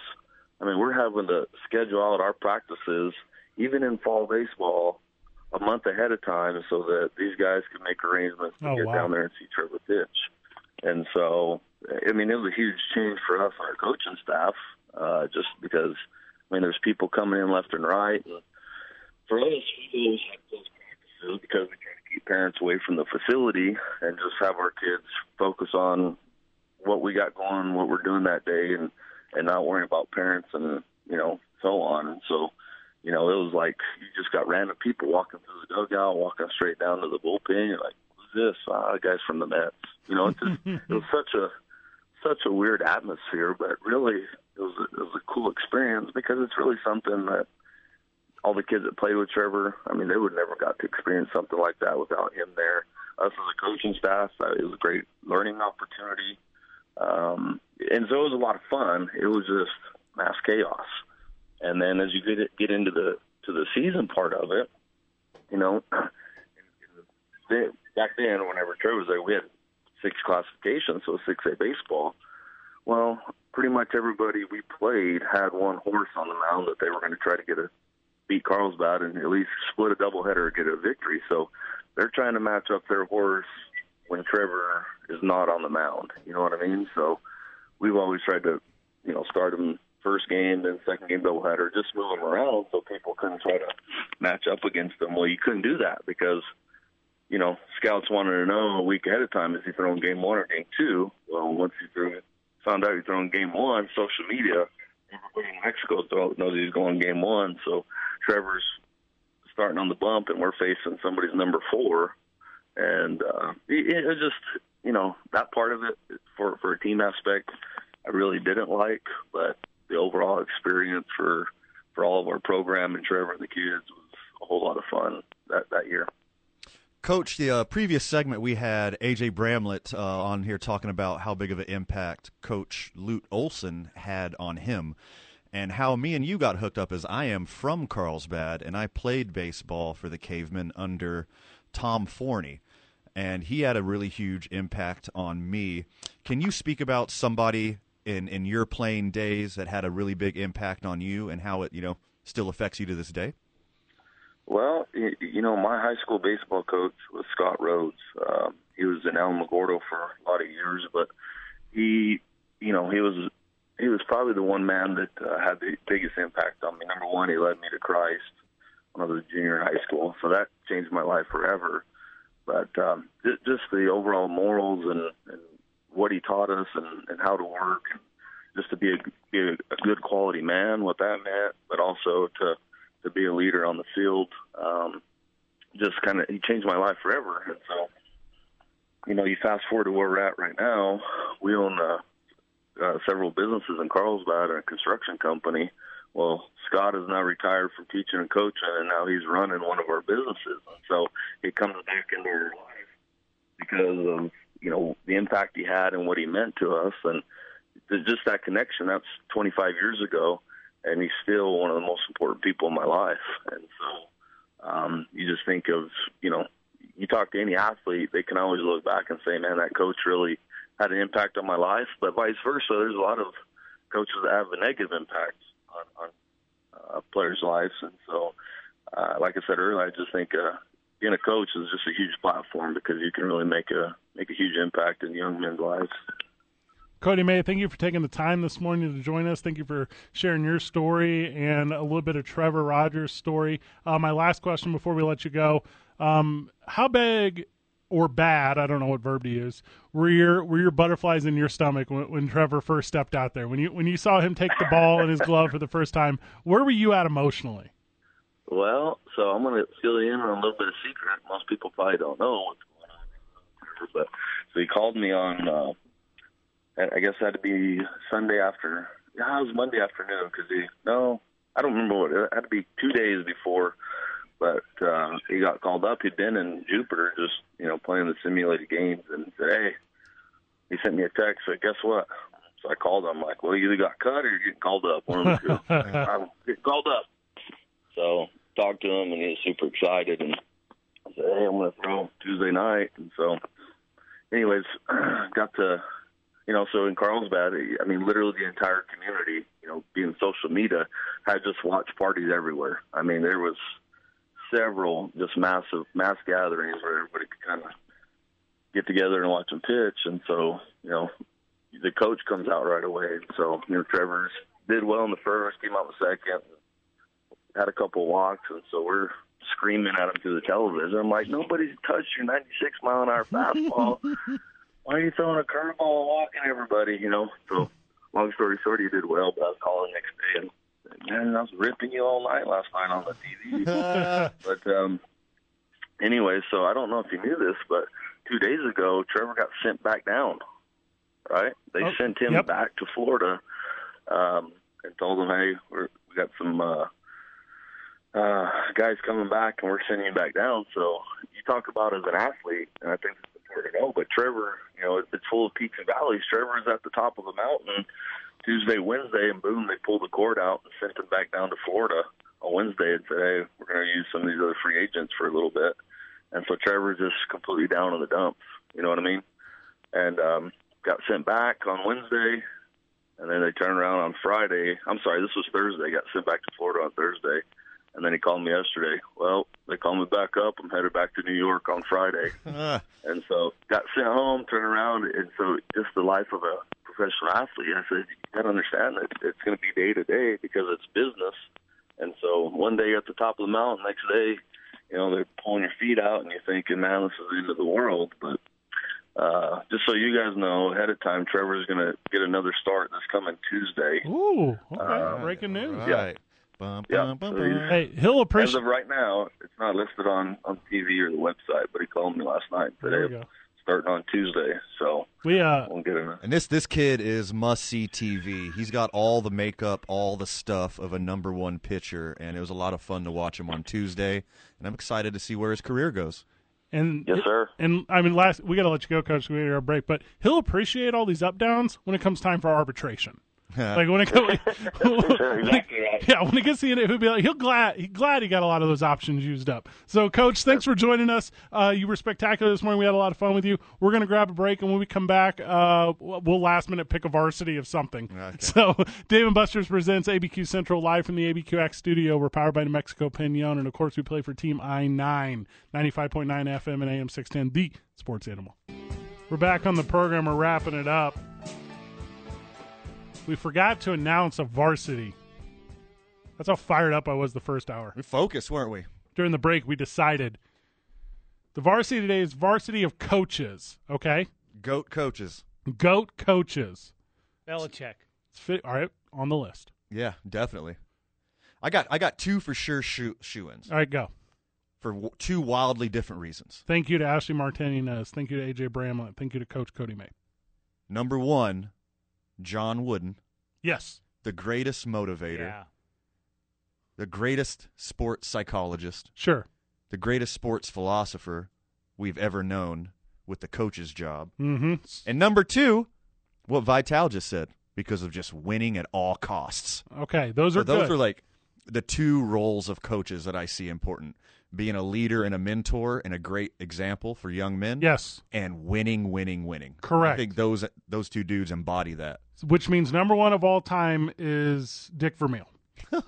I mean, we're having to schedule out our practices, even in fall baseball, a month ahead of time so that these guys can make arrangements to get down there and see Trevor pitch. And so, I mean, it was a huge change for us and our coaching staff, just because, I mean, there's people coming in left and right. And for us, we always had those practices because we try to keep parents away from the facility and just have our kids focus on what we got going, what we're doing that day, and not worrying about parents and, you know, so on. And so, you know, it was like you just got random people walking through the dugout, walking straight down to the bullpen. You're like, who's this? The guy's from the Mets. You know, it's just, it was such a weird atmosphere, but really it was a cool experience because it's really something that all the kids that played with Trevor, I mean, they would never got to experience something like that without him there. Us as a coaching staff, it was a great learning opportunity. And so it was a lot of fun. It was just mass chaos. And then as you get into the season part of it, you know, back then, whenever Trevor was there, we had 6 classifications, so 6A baseball. Well, pretty much everybody we played had one horse on the mound that they were going to try to beat Carlsbad and at least split a doubleheader or get a victory. So they're trying to match up their horse when Trevor is not on the mound. You know what I mean? So we've always tried to, you know, start him first game, then second game doubleheader, just move them around so people couldn't try to match up against them. Well, you couldn't do that because, you know, scouts wanted to know a week ahead of time, is he throwing game one or game two? Well, once you found out you're throwing game one, social media, everybody in Mexico knows he's going game one. So Trevor's starting on the bump, and we're facing somebody's number four. And it just, you know, that part of it for a team aspect, I really didn't like. But the overall experience for all of our program and Trevor and the kids was a whole lot of fun that year. Coach, the previous segment we had AJ Bramlett on here talking about how big of an impact Coach Lute Olson had on him and how me and you got hooked up, as I am from Carlsbad, and I played baseball for the Cavemen under Tom Forney, and he had a really huge impact on me. Can you speak about somebody in your playing days that had a really big impact on you and how it, you know, still affects you to this day? Well, you know, my high school baseball coach was Scott Rhodes. He was in Alamogordo for a lot of years, but he was probably the one man that had the biggest impact on me. Number one, he led me to Christ when I was a junior in high school, so that changed my life forever. But just the overall morals and what he taught us and how to work, and just to be a good quality man, what that meant, but also to be a leader on the field, just kind of, he changed my life forever. And so, you know, you fast forward to where we're at right now, we own several businesses in Carlsbad and a construction company. Well, Scott is now retired from teaching and coaching, and now he's running one of our businesses. And so it comes back into our life because of, you know, the impact he had and what he meant to us. And just that connection, that's 25 years ago. And he's still one of the most important people in my life. And so you just think of, you know, you talk to any athlete, they can always look back and say, man, that coach really had an impact on my life. But vice versa, there's a lot of coaches that have a negative impact on players' lives. And so, like I said earlier, I just think being a coach is just a huge platform because you can really make a huge impact in young men's lives. Cody May, thank you for taking the time this morning to join us. Thank you for sharing your story and a little bit of Trevor Rogers' story. My last question before we let you go, how big or bad, I don't know what verb to use, were your butterflies in your stomach when Trevor first stepped out there? When you saw him take the ball in his glove for the first time, where were you at emotionally? Well, so I'm going to fill you in on a little bit of secret. Most people probably don't know what's going on. But, so he called me on I guess that'd be Sunday after. Yeah, it was Monday afternoon because I don't remember what it had to be 2 days before, but he got called up. He'd been in Jupiter, just playing the simulated games, and said, "Hey," he sent me a text. So guess what? So I called him. I'm like, "Well, you either got cut or you're getting called up. One of the two." I'm getting called up. So talked to him, and he was super excited, and I said, "Hey, I'm going to throw Tuesday night." And so, anyways, got to. So in Carlsbad, I mean, literally the entire community, being social media, had just watch parties everywhere. I mean, there was several just mass gatherings where everybody could kind of get together and watch them pitch. And so, the coach comes out right away. So, Trevor's did well in the first, came out in the second, had a couple walks. And so we're screaming at him through the television. I'm like, nobody's touched your 96-mile-an-hour fastball. Why are you throwing a curveball and walking everybody, So long story short, he did well, but I was calling the next day. And, man, I was ripping you all night last night on the TV. But anyway, so I don't know if you knew this, but 2 days ago, Trevor got sent back down, right? They sent him back to Florida and told him, hey, we got some guys coming back, and we're sending you back down. So you talk about as an athlete, and I think to go, but Trevor, it's full of peaks and valleys. Trevor's at the top of the mountain Tuesday, Wednesday, and boom, they pulled the cord out and sent him back down to Florida on Wednesday and said, hey, we're going to use some of these other free agents for a little bit. And so Trevor's just completely down in the dumps, you know what I mean? And got sent back on Wednesday, and then they turned around on Friday. I'm sorry, this was Thursday. Got sent back to Florida on Thursday. And then he called me yesterday. Well, they called me back up. I'm headed back to New York on Friday. And so got sent home, turned around. And so just the life of a professional athlete. I said, you got to understand that it's going to be day to day because it's business. And so one day you're at the top of the mountain, next day, you know, they're pulling your feet out and you're thinking, man, this is the end of the world. But just so you guys know ahead of time, Trevor's going to get another start this coming Tuesday. Ooh, okay. Breaking news. All right. Yeah. Bum. Hey, he'll appreciate. As of right now, it's not listed on TV or the website, but he called me last night. Today, starting on Tuesday, so we'll get him. And this kid is must see TV. He's got all the makeup, all the stuff of a number one pitcher, and it was a lot of fun to watch him on Tuesday. And I'm excited to see where his career goes. And yes, sir. And I mean, we got to let you go, Coach. We got our break, but he'll appreciate all these up downs when it comes time for arbitration. Like when it comes, when it gets to it, he'll be like, he's glad he got a lot of those options used up. So, Coach, thanks for joining us. You were spectacular this morning. We had a lot of fun with you. We're gonna grab a break, and when we come back, we'll last minute pick a varsity of something. Okay. So, Dave and Buster's presents ABQ Central live from the ABQX studio. We're powered by New Mexico Piñon, and of course, we play for Team I-9, 95.9 FM and AM 610, the Sports Animal. We're back on the program. We're wrapping it up. We forgot to announce a varsity. That's how fired up I was the first hour. We focused, weren't we? During the break, we decided the varsity today is varsity of coaches, okay? GOAT coaches. GOAT coaches. Belichick. All right, on the list. Yeah, definitely. I got two for sure shoe-ins. All right, go. For two wildly different reasons. Thank you to Ashley Martinez. Thank you to AJ Bramlett. Thank you to Coach Cody May. Number one. John Wooden. Yes. The greatest motivator. Yeah. The greatest sports psychologist. Sure. The greatest sports philosopher we've ever known with the coach's job. Mm-hmm. And number two, what Vital just said, because of just winning at all costs. Okay, those are like the two roles of coaches that I see important. Being a leader and a mentor and a great example for young men. Yes. And winning. Correct. I think those two dudes embody that. Which means number one of all time is Dick Vermeil.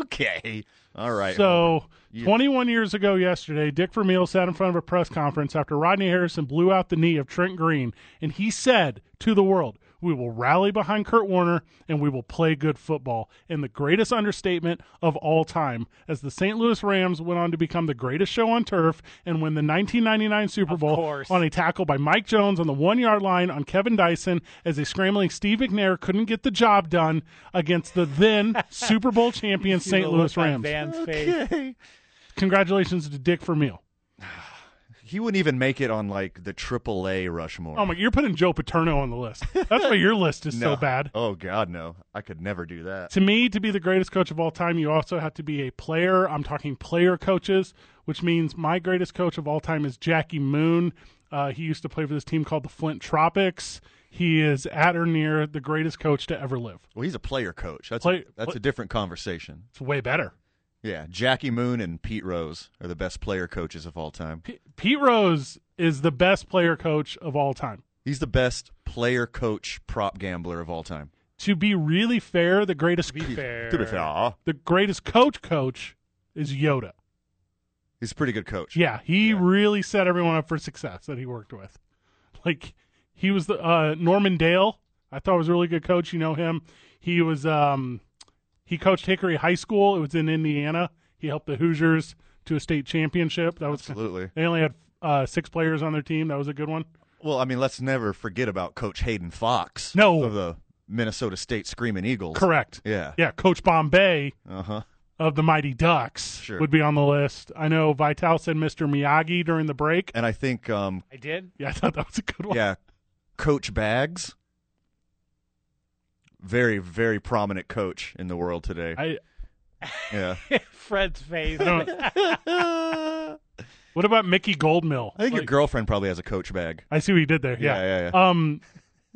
Okay. All right. So 21 years ago yesterday, Dick Vermeil sat in front of a press conference after Rodney Harrison blew out the knee of Trent Green, and he said to the world, we will rally behind Kurt Warner, and we will play good football. And the greatest understatement of all time, as the St. Louis Rams went on to become the greatest show on turf and win the 1999 Super Bowl on a tackle by Mike Jones on the one-yard line on Kevin Dyson as a scrambling Steve McNair couldn't get the job done against the then Super Bowl champion St. Louis Rams. Okay. Congratulations to Dick Vermeil. He wouldn't even make it on, like, the AAA Rushmore. Oh, my, you're putting Joe Paterno on the list. That's why your list is so bad. Oh, God, no. I could never do that. To me, to be the greatest coach of all time, you also have to be a player. I'm talking player coaches, which means my greatest coach of all time is Jackie Moon. He used to play for this team called the Flint Tropics. He is at or near the greatest coach to ever live. Well, he's a player coach. That's a different conversation. It's way better. Yeah, Jackie Moon and Pete Rose are the best player coaches of all time. Pete Rose is the best player coach of all time. He's the best player coach prop gambler of all time. To be really fair, the greatest coach is Yoda. He's a pretty good coach. Yeah, he really set everyone up for success that he worked with. Like, he was the Norman Dale. I thought was a really good coach. You know him. He was He coached Hickory High School. It was in Indiana. He helped the Hoosiers to a state championship. That was absolutely. They only had 6 players on their team. That was a good one. Well, I mean, let's never forget about Coach Hayden Fox. No. Of the Minnesota State Screaming Eagles. Correct. Yeah. Yeah, Coach Bombay of the Mighty Ducks would be on the list. I know Vital said Mr. Miyagi during the break. And I think I did? Yeah, I thought that was a good one. Yeah, Coach Baggs. Very, very prominent coach in the world today. Fred's face. What about Mickey Goldmill? I think your girlfriend probably has a coach bag. I see what you did there. Yeah.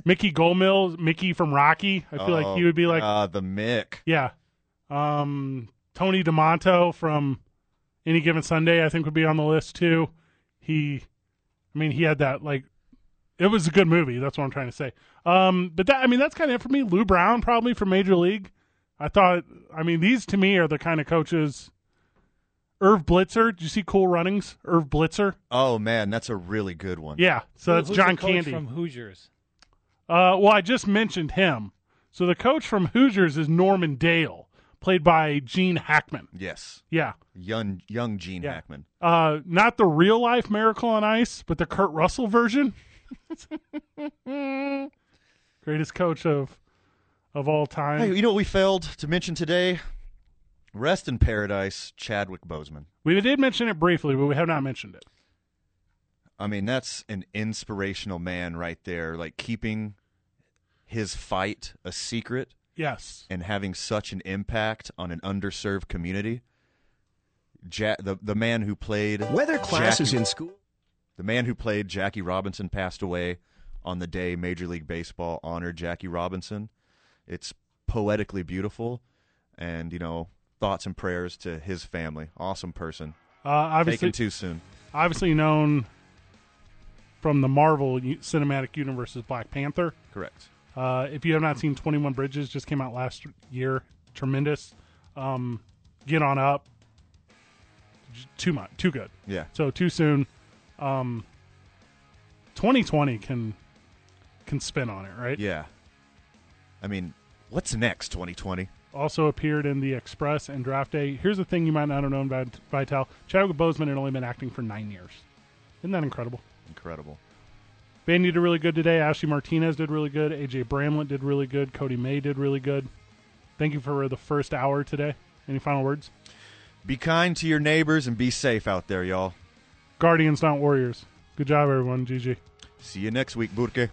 Mickey Goldmill, Mickey from Rocky. I feel like he would be like the Mick. Yeah. Tony DiMonto from Any Given Sunday, I think, would be on the list too. He had that like. It was a good movie. That's what I'm trying to say. That's kind of it for me. Lou Brown, probably, for Major League. These to me are the kind of coaches. Irv Blitzer. Did you see Cool Runnings? Irv Blitzer. Oh, man, that's a really good one. Yeah. So that's John Candy. From Hoosiers. Well, I just mentioned him. So the coach from Hoosiers is Norman Dale, played by Gene Hackman. Yes. Yeah. Young Gene Hackman. Not the real-life Miracle on Ice, but the Kurt Russell version. Greatest coach of all time. Hey, you know what we failed to mention today? Rest in paradise, Chadwick Boseman. We did mention it briefly, but we have not mentioned it. I mean, that's an inspirational man right there, like keeping his fight a secret. Yes. And having such an impact on an underserved community. The man who played... Whether classes in school... The man who played Jackie Robinson passed away on the day Major League Baseball honored Jackie Robinson. It's poetically beautiful. And, you know, thoughts and prayers to his family. Awesome person. Obviously, taken too soon. Obviously known from the Marvel Cinematic Universe as Black Panther. Correct. If you have not seen 21 Bridges, just came out last year. Tremendous. Get on up. Too much. Too good. Yeah. So too soon. 2020 can spin on it, right? Yeah. I mean, what's next, 2020? Also appeared in The Express and Draft Day. Here's the thing you might not have known about Vital. Chadwick Boseman had only been acting for 9 years. Isn't that incredible? Incredible. Vandy did really good today. Ashley Martinez did really good. AJ Bramlett did really good. Cody May did really good. Thank you for the first hour today. Any final words? Be kind to your neighbors and be safe out there, y'all. Guardians, not warriors. Good job, everyone. GG. See you next week, Burke.